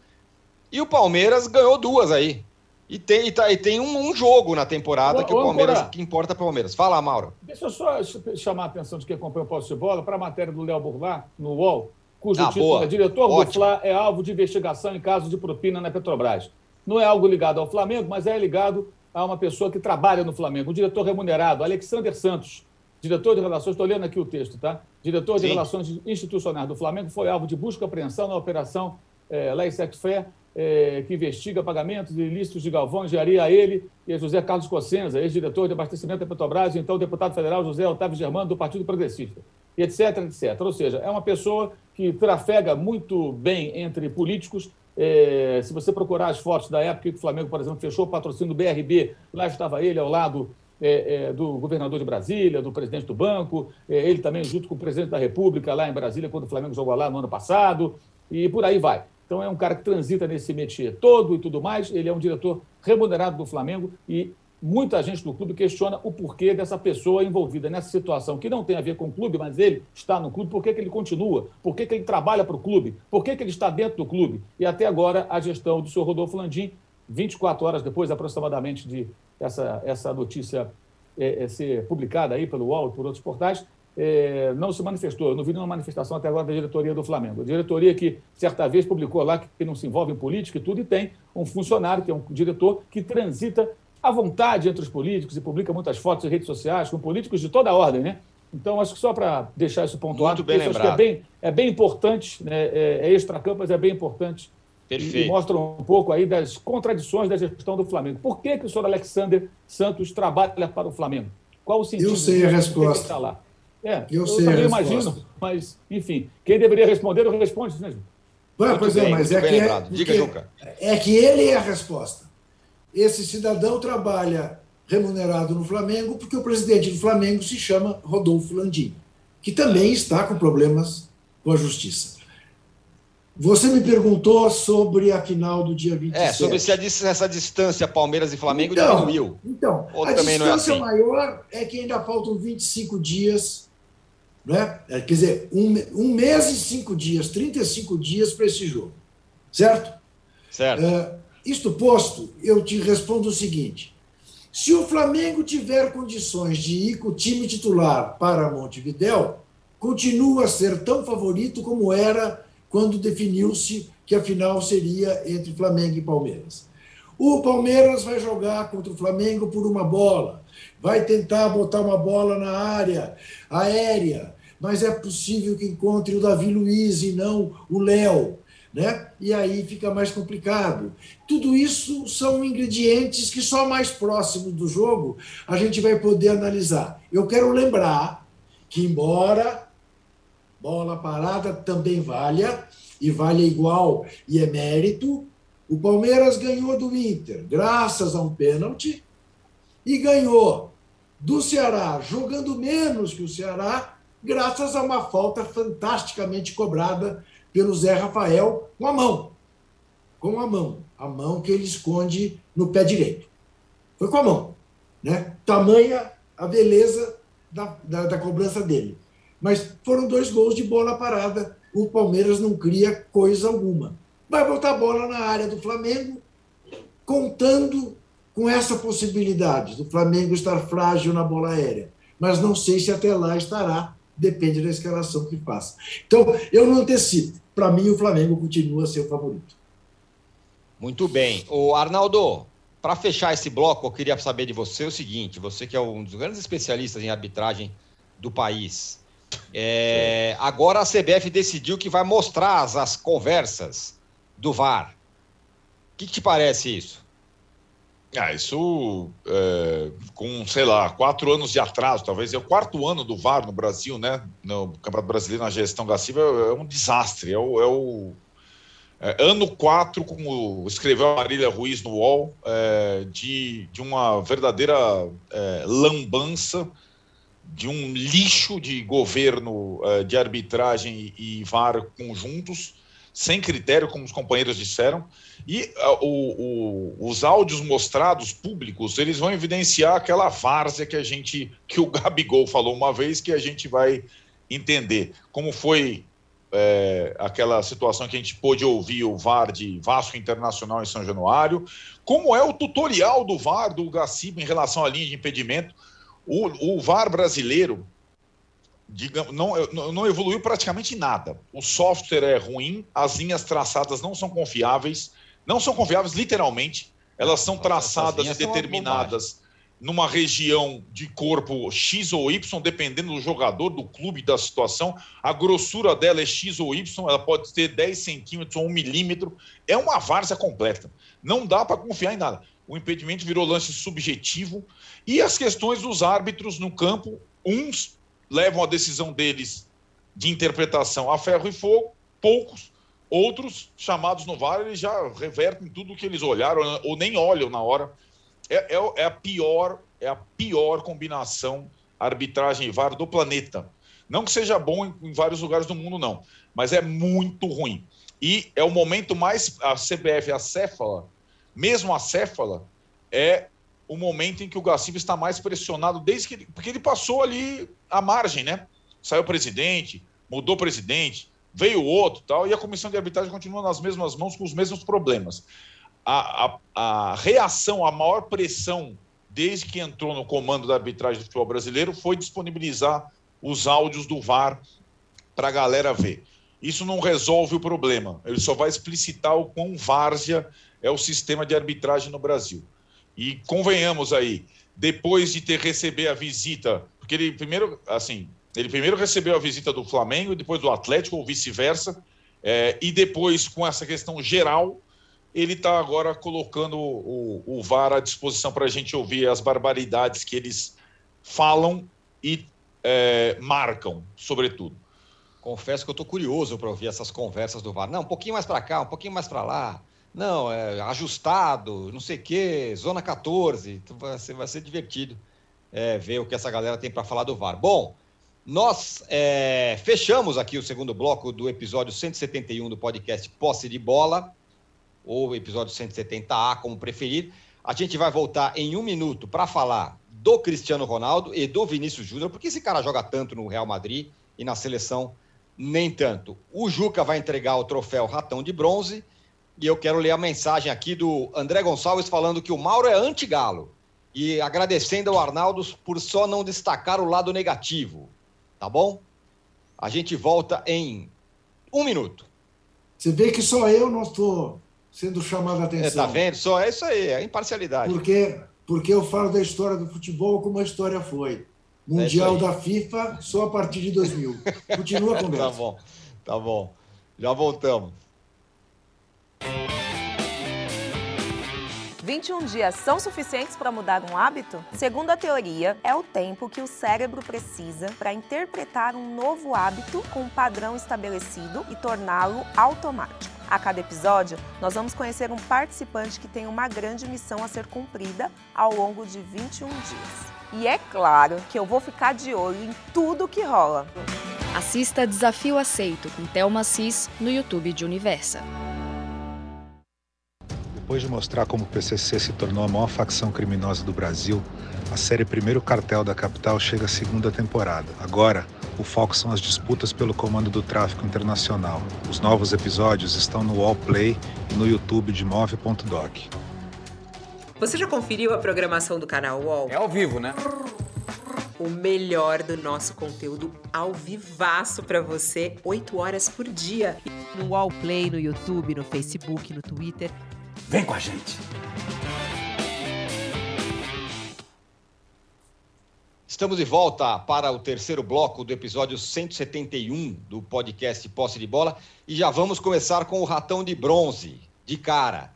e o Palmeiras ganhou duas aí. E tem, e tá, e tem um, um jogo na temporada ô, que o Palmeiras ô, que importa para o Palmeiras. Fala, Mauro. Deixa eu só chamar a atenção de quem acompanha o Posse de Bola para a matéria do Léo Burlá, no U O L, cujo ah, título boa. é Diretor Ótimo. do Fla é alvo de investigação em caso de propina na Petrobras. Não é algo ligado ao Flamengo, mas é ligado a uma pessoa que trabalha no Flamengo, um diretor remunerado, Alexander Santos, diretor de relações, estou lendo aqui o texto, tá? Diretor de Sim. relações institucionais do Flamengo, foi alvo de busca e apreensão na operação é, Laissez-Faire, é, que investiga pagamentos ilícitos de Galvão, engenharia a ele e a José Carlos Cossenza, ex-diretor de abastecimento da Petrobras, então deputado federal José Otávio Germano, do Partido Progressista, e etc, et cetera. Ou seja, é uma pessoa que trafega muito bem entre políticos. É, se você procurar as fotos da época que o Flamengo, por exemplo, fechou o patrocínio do B R B, lá estava ele ao lado é, é, do governador de Brasília, do presidente do banco, é, ele também junto com o presidente da República lá em Brasília, quando o Flamengo jogou lá no ano passado, e por aí vai. Então é um cara que transita nesse métier todo e tudo mais, ele é um diretor remunerado do Flamengo e muita gente do clube questiona o porquê dessa pessoa envolvida nessa situação, que não tem a ver com o clube, mas ele está no clube, por que que ele continua, por que que ele trabalha para o clube, por que que ele está dentro do clube. E até agora a gestão do senhor Rodolfo Landim, vinte e quatro horas depois aproximadamente de essa, essa notícia é, é, ser publicada aí pelo U O L e por outros portais, é, não se manifestou. Eu não vi nenhuma manifestação até agora da diretoria do Flamengo. A diretoria que, certa vez, publicou lá que não se envolve em política e tudo, e tem um funcionário, que é um diretor, que transita à vontade entre os políticos e publica muitas fotos em redes sociais com políticos de toda a ordem, né? Então, acho que só para deixar isso pontuado, bem isso acho que é, bem, é bem importante, né? é, é extra-campo, mas é bem importante. Perfeito. E mostra um pouco aí das contradições da gestão do Flamengo. Por que que o senhor Alexander Santos trabalha para o Flamengo? Qual o sentido? Eu sei a resposta. Está lá? É, eu, eu sei também a imagino, mas, enfim, quem deveria responder, eu respondo, né, Ju? Bom, pois bem, é, mas é que, é, Diga, Juca. é que ele é a resposta. Esse cidadão trabalha remunerado no Flamengo porque o presidente do Flamengo se chama Rodolfo Landim, que também está com problemas com a justiça. Você me perguntou sobre a final do dia vinte e sete. É, sobre se a, essa distância Palmeiras e Flamengo então, diminuiu. Então, ou a distância não é assim? Maior é que ainda faltam vinte e cinco dias, né? É, quer dizer, um, um mês e cinco dias, trinta e cinco dias para esse jogo, certo? Certo. É, isto posto, eu te respondo o seguinte, se o Flamengo tiver condições de ir com o time titular para Montevidéu, continua a ser tão favorito como era quando definiu-se que a final seria entre Flamengo e Palmeiras. O Palmeiras vai jogar contra o Flamengo por uma bola, vai tentar botar uma bola na área aérea, mas é possível que encontre o Davi Luiz e não o Léo, né? E aí fica mais complicado. Tudo isso são ingredientes que só mais próximos do jogo a gente vai poder analisar. Eu quero lembrar que, embora bola parada também valha, e vale igual, e é mérito, o Palmeiras ganhou do Inter, graças a um pênalti, e ganhou do Ceará, jogando menos que o Ceará, graças a uma falta fantasticamente cobrada pelo Zé Rafael, com a mão. Com a mão. A mão que ele esconde no pé direito. Foi com a mão, né? Tamanha a beleza da, da, da cobrança dele. Mas foram dois gols de bola parada. O Palmeiras não cria coisa alguma. Vai botar a bola na área do Flamengo, contando com essa possibilidade do Flamengo estar frágil na bola aérea. Mas não sei se até lá estará, depende da escalação que faça. Então, eu não antecipo. Para mim, o Flamengo continua a ser o favorito. Muito bem. Ô, Arnaldo, para fechar esse bloco, eu queria saber de você o seguinte, você que é um dos grandes especialistas em arbitragem do país. É, agora a C B F decidiu que vai mostrar as, as conversas do V A R. O que, que te parece isso? Ah, isso é, com, sei lá, quatro anos de atraso, talvez. É o quarto ano do V A R no Brasil, né? No Campeonato Brasileiro, na gestão da Silva, é, é um desastre. É o, é o é, ano quatro, como escreveu a Marília Ruiz no U O L, é, de, de uma verdadeira é, lambança, de um lixo de governo, de arbitragem e V A R conjuntos, sem critério, como os companheiros disseram, e o, o, os áudios mostrados públicos, eles vão evidenciar aquela várzea que a gente, que o Gabigol falou uma vez, que a gente vai entender, como foi é, aquela situação que a gente pôde ouvir o V A R de Vasco Internacional em São Januário, como é o tutorial do V A R do Gaciba em relação à linha de impedimento. O, o V A R brasileiro, digamos, não, não evoluiu praticamente nada. O software é ruim, as linhas traçadas não são confiáveis, não são confiáveis literalmente, elas são traçadas e determinadas numa região de corpo X ou Y, dependendo do jogador, do clube, da situação. A grossura dela é X ou Y, ela pode ter dez centímetros ou um milímetro. É uma várzea completa. Não dá para confiar em nada. O impedimento virou lance subjetivo. E as questões dos árbitros no campo, uns levam a decisão deles de interpretação a ferro e fogo, poucos. Outros, chamados no V A R, eles já revertem tudo o que eles olharam, ou nem olham na hora. É, é, é, a pior, é a pior combinação arbitragem e V A R do planeta. Não que seja bom em, em vários lugares do mundo, não. Mas é muito ruim. E é o momento mais... A C B F, a Céfala... Mesmo a Céfala é o momento em que o Gaciba está mais pressionado, desde que ele, porque ele passou ali a margem, né? Saiu o presidente, mudou o presidente, veio outro, tal, e a comissão de arbitragem continua nas mesmas mãos com os mesmos problemas. A, a, a reação, a maior pressão desde que entrou no comando da arbitragem do futebol brasileiro foi disponibilizar os áudios do V A R para a galera ver. Isso não resolve o problema, ele só vai explicitar o quão várzea é o sistema de arbitragem no Brasil. E convenhamos aí, depois de ter recebido a visita, porque ele primeiro, assim, ele primeiro recebeu a visita do Flamengo, depois do Atlético ou vice-versa, é, e depois com essa questão geral, ele está agora colocando o, o, o V A R à disposição para a gente ouvir as barbaridades que eles falam e é, marcam, sobretudo. Confesso que eu estou curioso para ouvir essas conversas do V A R. Não, um pouquinho mais para cá, um pouquinho mais para lá. Não, é ajustado, não sei o quê, zona catorze. Então vai ser, vai ser divertido é, ver o que essa galera tem para falar do V A R. Bom, Nós é, fechamos aqui o segundo bloco do episódio cento e setenta e um do podcast Posse de Bola, ou episódio cento e setenta A, como preferir. A gente vai voltar em um minuto para falar do Cristiano Ronaldo e do Vinícius Júnior, porque esse cara joga tanto no Real Madrid e na seleção nem tanto. O Juca vai entregar o troféu Ratão de Bronze e eu quero ler a mensagem aqui do André Gonçalves falando que o Mauro é anti-Galo e agradecendo ao Arnaldo por só não destacar o lado negativo. Tá bom? A gente volta em um minuto. Você vê que só eu não estou sendo chamado a atenção. É, tá vendo? Só é isso aí, é imparcialidade. Porque, porque eu falo da história do futebol como a história foi. Mundial é da FIFA só a partir de dois mil. Continua a conversa. Tá bom, tá bom. Já voltamos. vinte e um dias são suficientes para mudar um hábito? Segundo a teoria, é o tempo que o cérebro precisa para interpretar um novo hábito com um padrão estabelecido e torná-lo automático. A cada episódio, nós vamos conhecer um participante que tem uma grande missão a ser cumprida ao longo de vinte e um dias. E é claro que eu vou ficar de olho em tudo que rola. Assista Desafio Aceito com Thelma Assis no YouTube de Universa. Depois de mostrar como o P C C se tornou a maior facção criminosa do Brasil, a série Primeiro Cartel da Capital chega à segunda temporada. Agora, o foco são as disputas pelo comando do tráfico internacional. Os novos episódios estão no All Play e no YouTube de move ponto doc. Você já conferiu a programação do canal U O L? É ao vivo, né? O melhor do nosso conteúdo ao vivaço pra você, oito horas por dia. No U O L Play, no YouTube, no Facebook, no Twitter. Vem com a gente! Estamos de volta para o terceiro bloco do episódio cento e setenta e um do podcast Posse de Bola e já vamos começar com o Ratão de Bronze, de cara.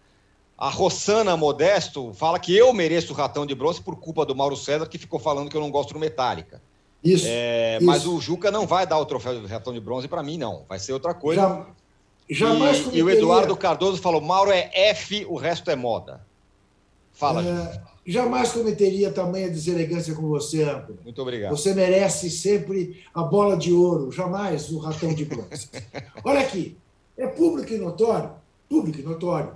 A Rossana Modesto fala que eu mereço o Ratão de Bronze por culpa do Mauro César, que ficou falando que eu não gosto do Metallica. Isso, é, isso. Mas o Juca não vai dar o troféu do Ratão de Bronze para mim, não. Vai ser outra coisa. Já... Jamais e, e o Eduardo Cardoso falou, Mauro é F, o resto é moda. Fala, é, jamais cometeria tamanha deselegância com você, Antônio. Muito obrigado. Você merece sempre a bola de ouro, jamais o Ratão de Bronze. Olha aqui, é público e notório, público e notório,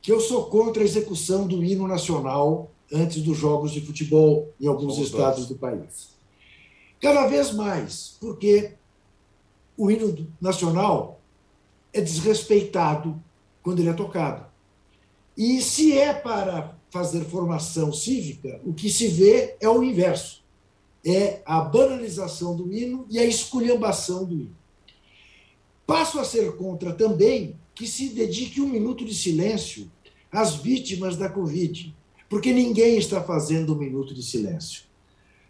que eu sou contra a execução do hino nacional antes dos jogos de futebol em alguns Somos estados dois. do país. Cada vez mais, porque o hino nacional é desrespeitado quando ele é tocado. E se é para fazer formação cívica, o que se vê é o inverso. É a banalização do hino e a esculhambação do hino. Passo a ser contra também que se dedique um minuto de silêncio às vítimas da Covid, porque ninguém está fazendo um minuto de silêncio.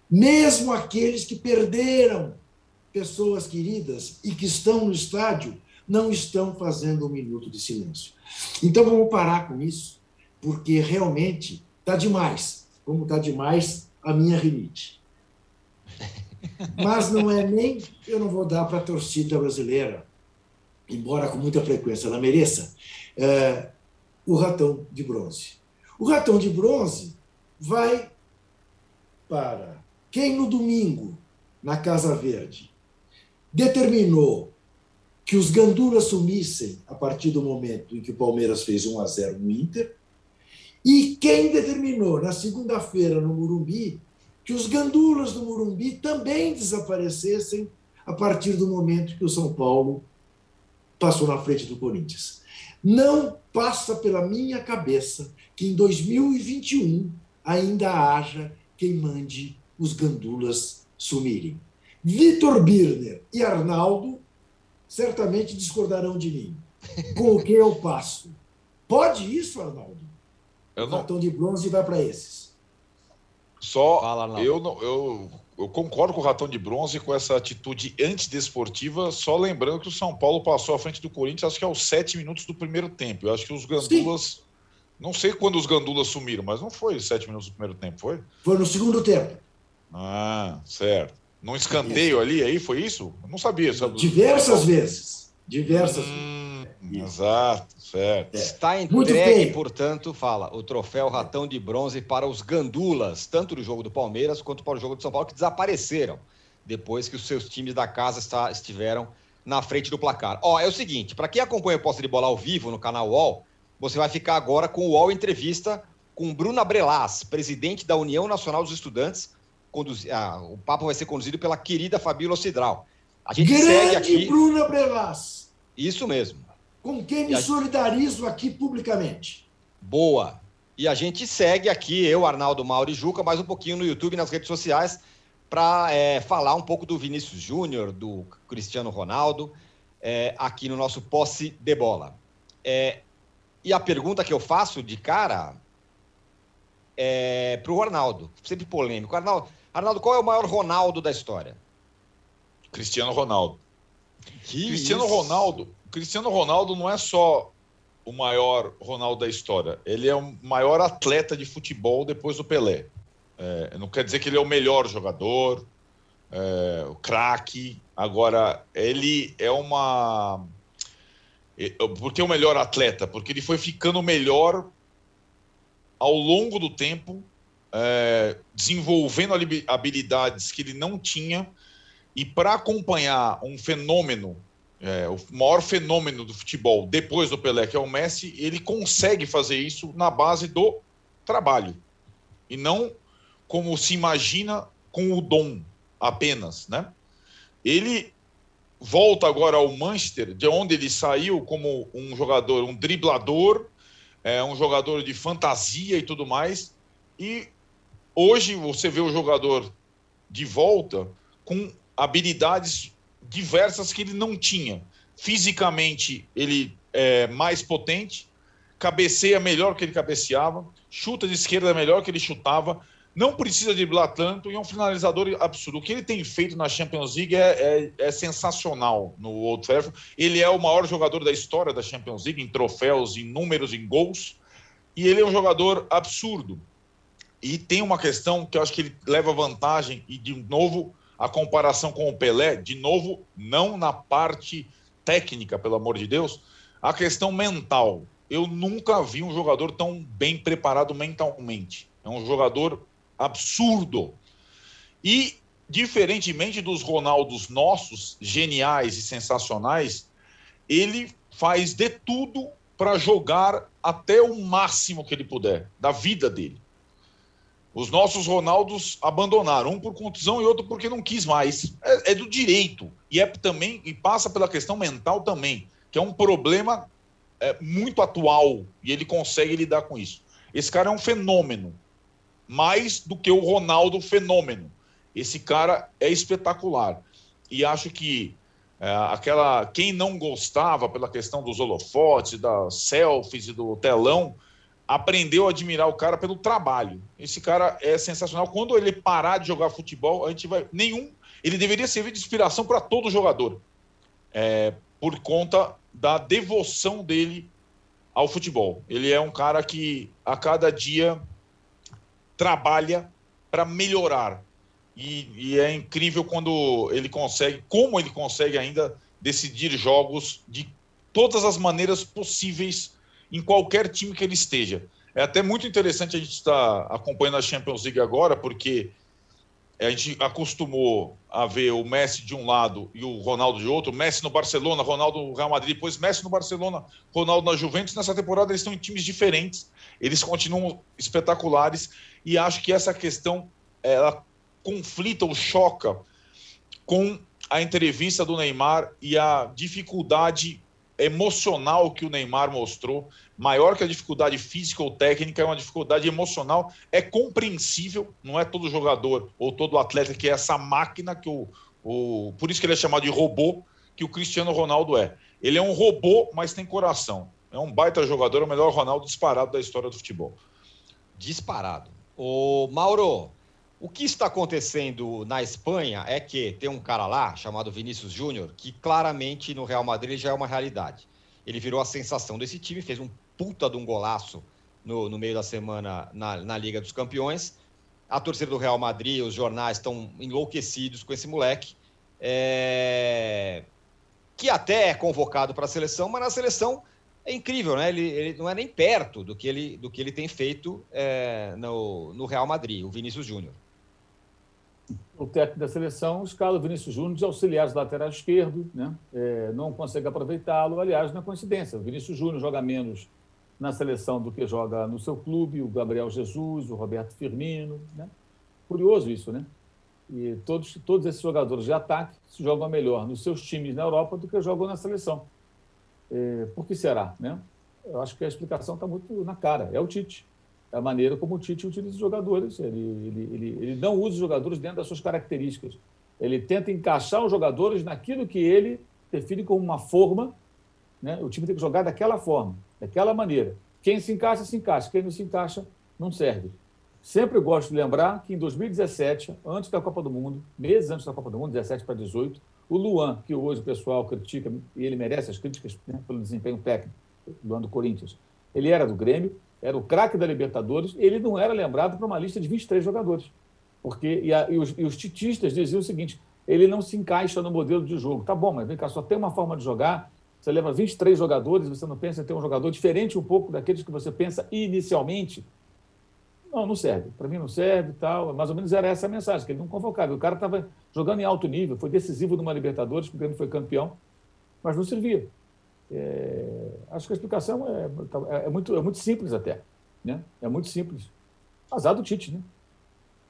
Mesmo aqueles que perderam pessoas queridas e que estão no estádio não estão fazendo um minuto de silêncio. Então, vamos parar com isso, porque realmente está demais, como está demais a minha rinite. Mas não é nem, eu não vou dar para a torcida brasileira, embora com muita frequência ela mereça, é, o Ratão de Bronze. O Ratão de Bronze vai para quem no domingo, na Casa Verde, determinou que os gandulas sumissem a partir do momento em que o Palmeiras fez um a zero no Inter, e quem determinou na segunda-feira no Morumbi que os gandulas do Morumbi também desaparecessem a partir do momento que o São Paulo passou na frente do Corinthians. Não passa pela minha cabeça que em dois mil e vinte e um ainda haja quem mande os gandulas sumirem. Vitor Birner e Arnaldo certamente discordarão de mim. Com o que eu passo? Pode isso, Arnaldo? O Ratão de Bronze vai para esses. Só Fala, eu, não, eu, eu concordo com o Ratão de Bronze com essa atitude antidesportiva, só lembrando que o São Paulo passou à frente do Corinthians, acho que aos sete minutos do primeiro tempo. Eu acho que os gandulas... Sim. Não sei quando os gandulas sumiram, mas não foi sete minutos do primeiro tempo, foi? Foi no segundo tempo. Ah, certo. Num escanteio ali, aí foi isso? Eu não sabia. Sabe? Diversas vezes. Diversas hum, vezes. Exato, certo. É. Está entregue, portanto, fala, o troféu Ratão de Bronze para os gandulas, tanto do jogo do Palmeiras quanto para o jogo do São Paulo, que desapareceram. depois que os seus times da casa está, estiveram na frente do placar. Ó, é o seguinte, para quem acompanha o Posse de Bola ao vivo no canal U O L, você vai ficar agora com o U O L Entrevista com Bruna Belas, presidente da União Nacional dos Estudantes. Conduz... Ah, o papo vai ser conduzido pela querida Fabíola Cidral. A gente Grande segue aqui... Bruna Belas! Isso mesmo. Com quem me solidarizo aqui publicamente. Boa! E a gente segue aqui, eu, Arnaldo, Mauro e Juca, mais um pouquinho no YouTube e nas redes sociais, para é, falar um pouco do Vinícius Júnior, do Cristiano Ronaldo, é, aqui no nosso Posse de Bola. É, e a pergunta que eu faço de cara é para o Arnaldo, sempre polêmico. Arnaldo, Arnaldo, qual é o maior Ronaldo da história? Cristiano Ronaldo. Que Cristiano isso? Ronaldo. Cristiano Ronaldo não é só o maior Ronaldo da história. Ele é o maior atleta de futebol depois do Pelé. É, não quer dizer que ele é o melhor jogador, é, o craque. Agora, ele é uma... Por que o melhor atleta? Porque ele foi ficando melhor ao longo do tempo, é, desenvolvendo habilidades que ele não tinha. E para acompanhar um fenômeno, é, o maior fenômeno do futebol depois do Pelé, que é o Messi, ele consegue fazer isso na base do trabalho e não como se imagina com o dom apenas, né? Ele volta agora ao Manchester, de onde ele saiu como um jogador, um driblador, é, um jogador de fantasia e tudo mais, e hoje você vê o jogador de volta com habilidades diversas que ele não tinha. Fisicamente, ele é mais potente, cabeceia melhor que ele cabeceava, chuta de esquerda melhor que ele chutava, não precisa driblar tanto e é um finalizador absurdo. O que ele tem feito na Champions League é, é, é sensacional no Old Trafford. Ele é o maior jogador da história da Champions League, em troféus, em números, em gols, e ele é um jogador absurdo. E tem uma questão que eu acho que ele leva vantagem, e de novo... a comparação com o Pelé, de novo, não na parte técnica, pelo amor de Deus, a questão mental. Eu nunca vi um jogador tão bem preparado mentalmente. É um jogador absurdo. E, diferentemente dos Ronaldos nossos, geniais e sensacionais, ele faz de tudo para jogar até o máximo que ele puder, da vida dele. Os nossos Ronaldos abandonaram, um por contusão e outro porque não quis mais. É, é do direito. E é também, e passa pela questão mental também, que é um problema é, muito atual, e ele consegue lidar com isso. Esse cara é um fenômeno, mais do que o Ronaldo fenômeno. Esse cara é espetacular. E acho que é, aquela quem não gostava pela questão dos holofotes, das selfies e do telão, aprendeu a admirar o cara pelo trabalho. Esse cara é sensacional. Quando ele parar de jogar futebol, a gente vai... Nenhum... Ele deveria servir de inspiração para todo jogador. É... Por conta da devoção dele ao futebol. Ele é um cara que a cada dia trabalha para melhorar. E, e é incrível quando ele consegue... Como ele consegue ainda decidir jogos de todas as maneiras possíveis em qualquer time que ele esteja. É até muito interessante a gente estar acompanhando a Champions League agora, porque a gente acostumou a ver o Messi de um lado e o Ronaldo de outro, Messi no Barcelona, Ronaldo no Real Madrid, depois Messi no Barcelona, Ronaldo na Juventus. Nessa temporada eles estão em times diferentes, eles continuam espetaculares, e acho que essa questão ela conflita ou choca com a entrevista do Neymar e a dificuldade emocional que o Neymar mostrou, maior que a dificuldade física ou técnica, é uma dificuldade emocional, é compreensível, não é todo jogador ou todo atleta que é essa máquina, que o, o por isso que ele é chamado de robô, que o Cristiano Ronaldo é. Ele é um robô, mas tem coração. É um baita jogador, é o melhor Ronaldo disparado da história do futebol. Disparado. Ô, Mauro, o que está acontecendo na Espanha é que tem um cara lá, chamado Vinícius Júnior, que claramente no Real Madrid já é uma realidade. Ele virou a sensação desse time, fez um puta de um golaço no, no meio da semana na, na Liga dos Campeões. A torcida do Real Madrid, os jornais estão enlouquecidos com esse moleque, é... que até é convocado para a seleção, mas na seleção é incrível, né? Ele, ele não é nem perto do que ele, do que ele tem feito é, no, no Real Madrid, o Vinícius Júnior. o técnico da seleção escala o Vinícius Júnior de auxiliar do lateral esquerdo, né? É, não consegue aproveitá-lo. Aliás, não é coincidência. O Vinícius Júnior joga menos na seleção do que joga no seu clube, o Gabriel Jesus, o Roberto Firmino, né? Curioso isso, né? E todos, todos esses jogadores de ataque se jogam melhor nos seus times na Europa do que jogam na seleção. É, por que será, né? Eu acho que a explicação está muito na cara. É o Tite. É a maneira como o Tite utiliza os jogadores. Ele, ele, ele, ele não usa os jogadores dentro das suas características. Ele tenta encaixar os jogadores naquilo que ele define como uma forma, né? O time tem que jogar daquela forma, daquela maneira. Quem se encaixa, se encaixa. Quem não se encaixa, não serve. Sempre gosto de lembrar que em dois mil e dezessete, antes da Copa do Mundo, meses antes da Copa do Mundo, dezessete para dezoito, o Luan, que hoje o pessoal critica, e ele merece as críticas, né, pelo desempenho técnico, Luan do Corinthians, ele era do Grêmio, era o craque da Libertadores, ele não era lembrado para uma lista de vinte e três jogadores. Porque, e, a, e, os, e os titistas diziam o seguinte, ele não se encaixa no modelo de jogo. Tá bom, mas vem cá, só tem uma forma de jogar, você leva vinte e três jogadores, você não pensa em ter um jogador diferente um pouco daqueles que você pensa inicialmente? Não, não serve. Para mim não serve e tal. Mais ou menos era essa a mensagem, que ele não convocava. O cara estava jogando em alto nível, foi decisivo numa Libertadores, porque ele foi campeão, mas não servia. É, acho que a explicação é, é, é, muito, é muito simples até, né? É muito simples. Azar do Tite, né?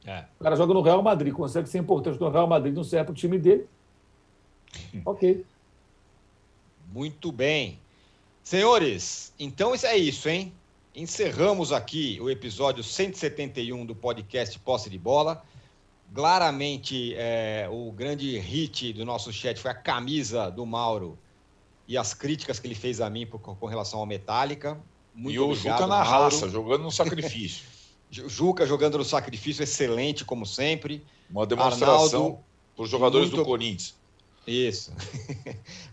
É. O cara joga no Real Madrid, consegue ser importante no Real Madrid, não serve para o time dele. Ok. Muito bem. Senhores, então isso é isso, hein? Encerramos aqui o episódio cento e setenta e um do podcast Posse de Bola. Claramente, é, o grande hit do nosso chat foi a camisa do Mauro e as críticas que ele fez a mim por, com relação ao Metallica. Muito e o obrigado, Juca na Mauro. Raça, jogando no sacrifício. Juca jogando no sacrifício, excelente, como sempre. Uma demonstração para os jogadores muito... do Corinthians. Isso.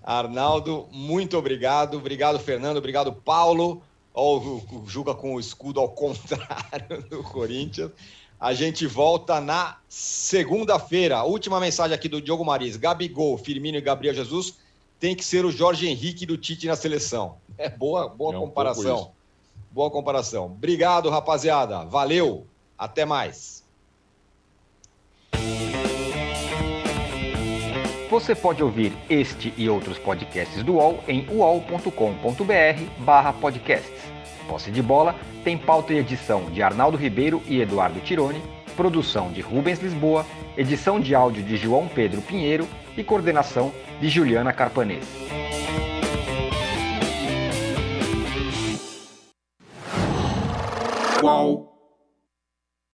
Arnaldo, muito obrigado. Obrigado, Fernando. Obrigado, Paulo. Ó, o Juca com o escudo ao contrário do Corinthians. A gente volta na segunda-feira. Última mensagem aqui do Diogo Mariz. Gabigol, Firmino e Gabriel Jesus... tem que ser o Jorge Henrique do Tite na seleção. É boa, boa é um comparação. Boa comparação. Obrigado, rapaziada. Valeu. Até mais. Você pode ouvir este e outros podcasts do U O L em u o l ponto com ponto b r barra podcasts. Posse de Bola tem pauta e edição de Arnaldo Ribeiro e Eduardo Tironi, produção de Rubens Lisboa, edição de áudio de João Pedro Pinheiro e coordenação de Juliana Carpanês. Uau.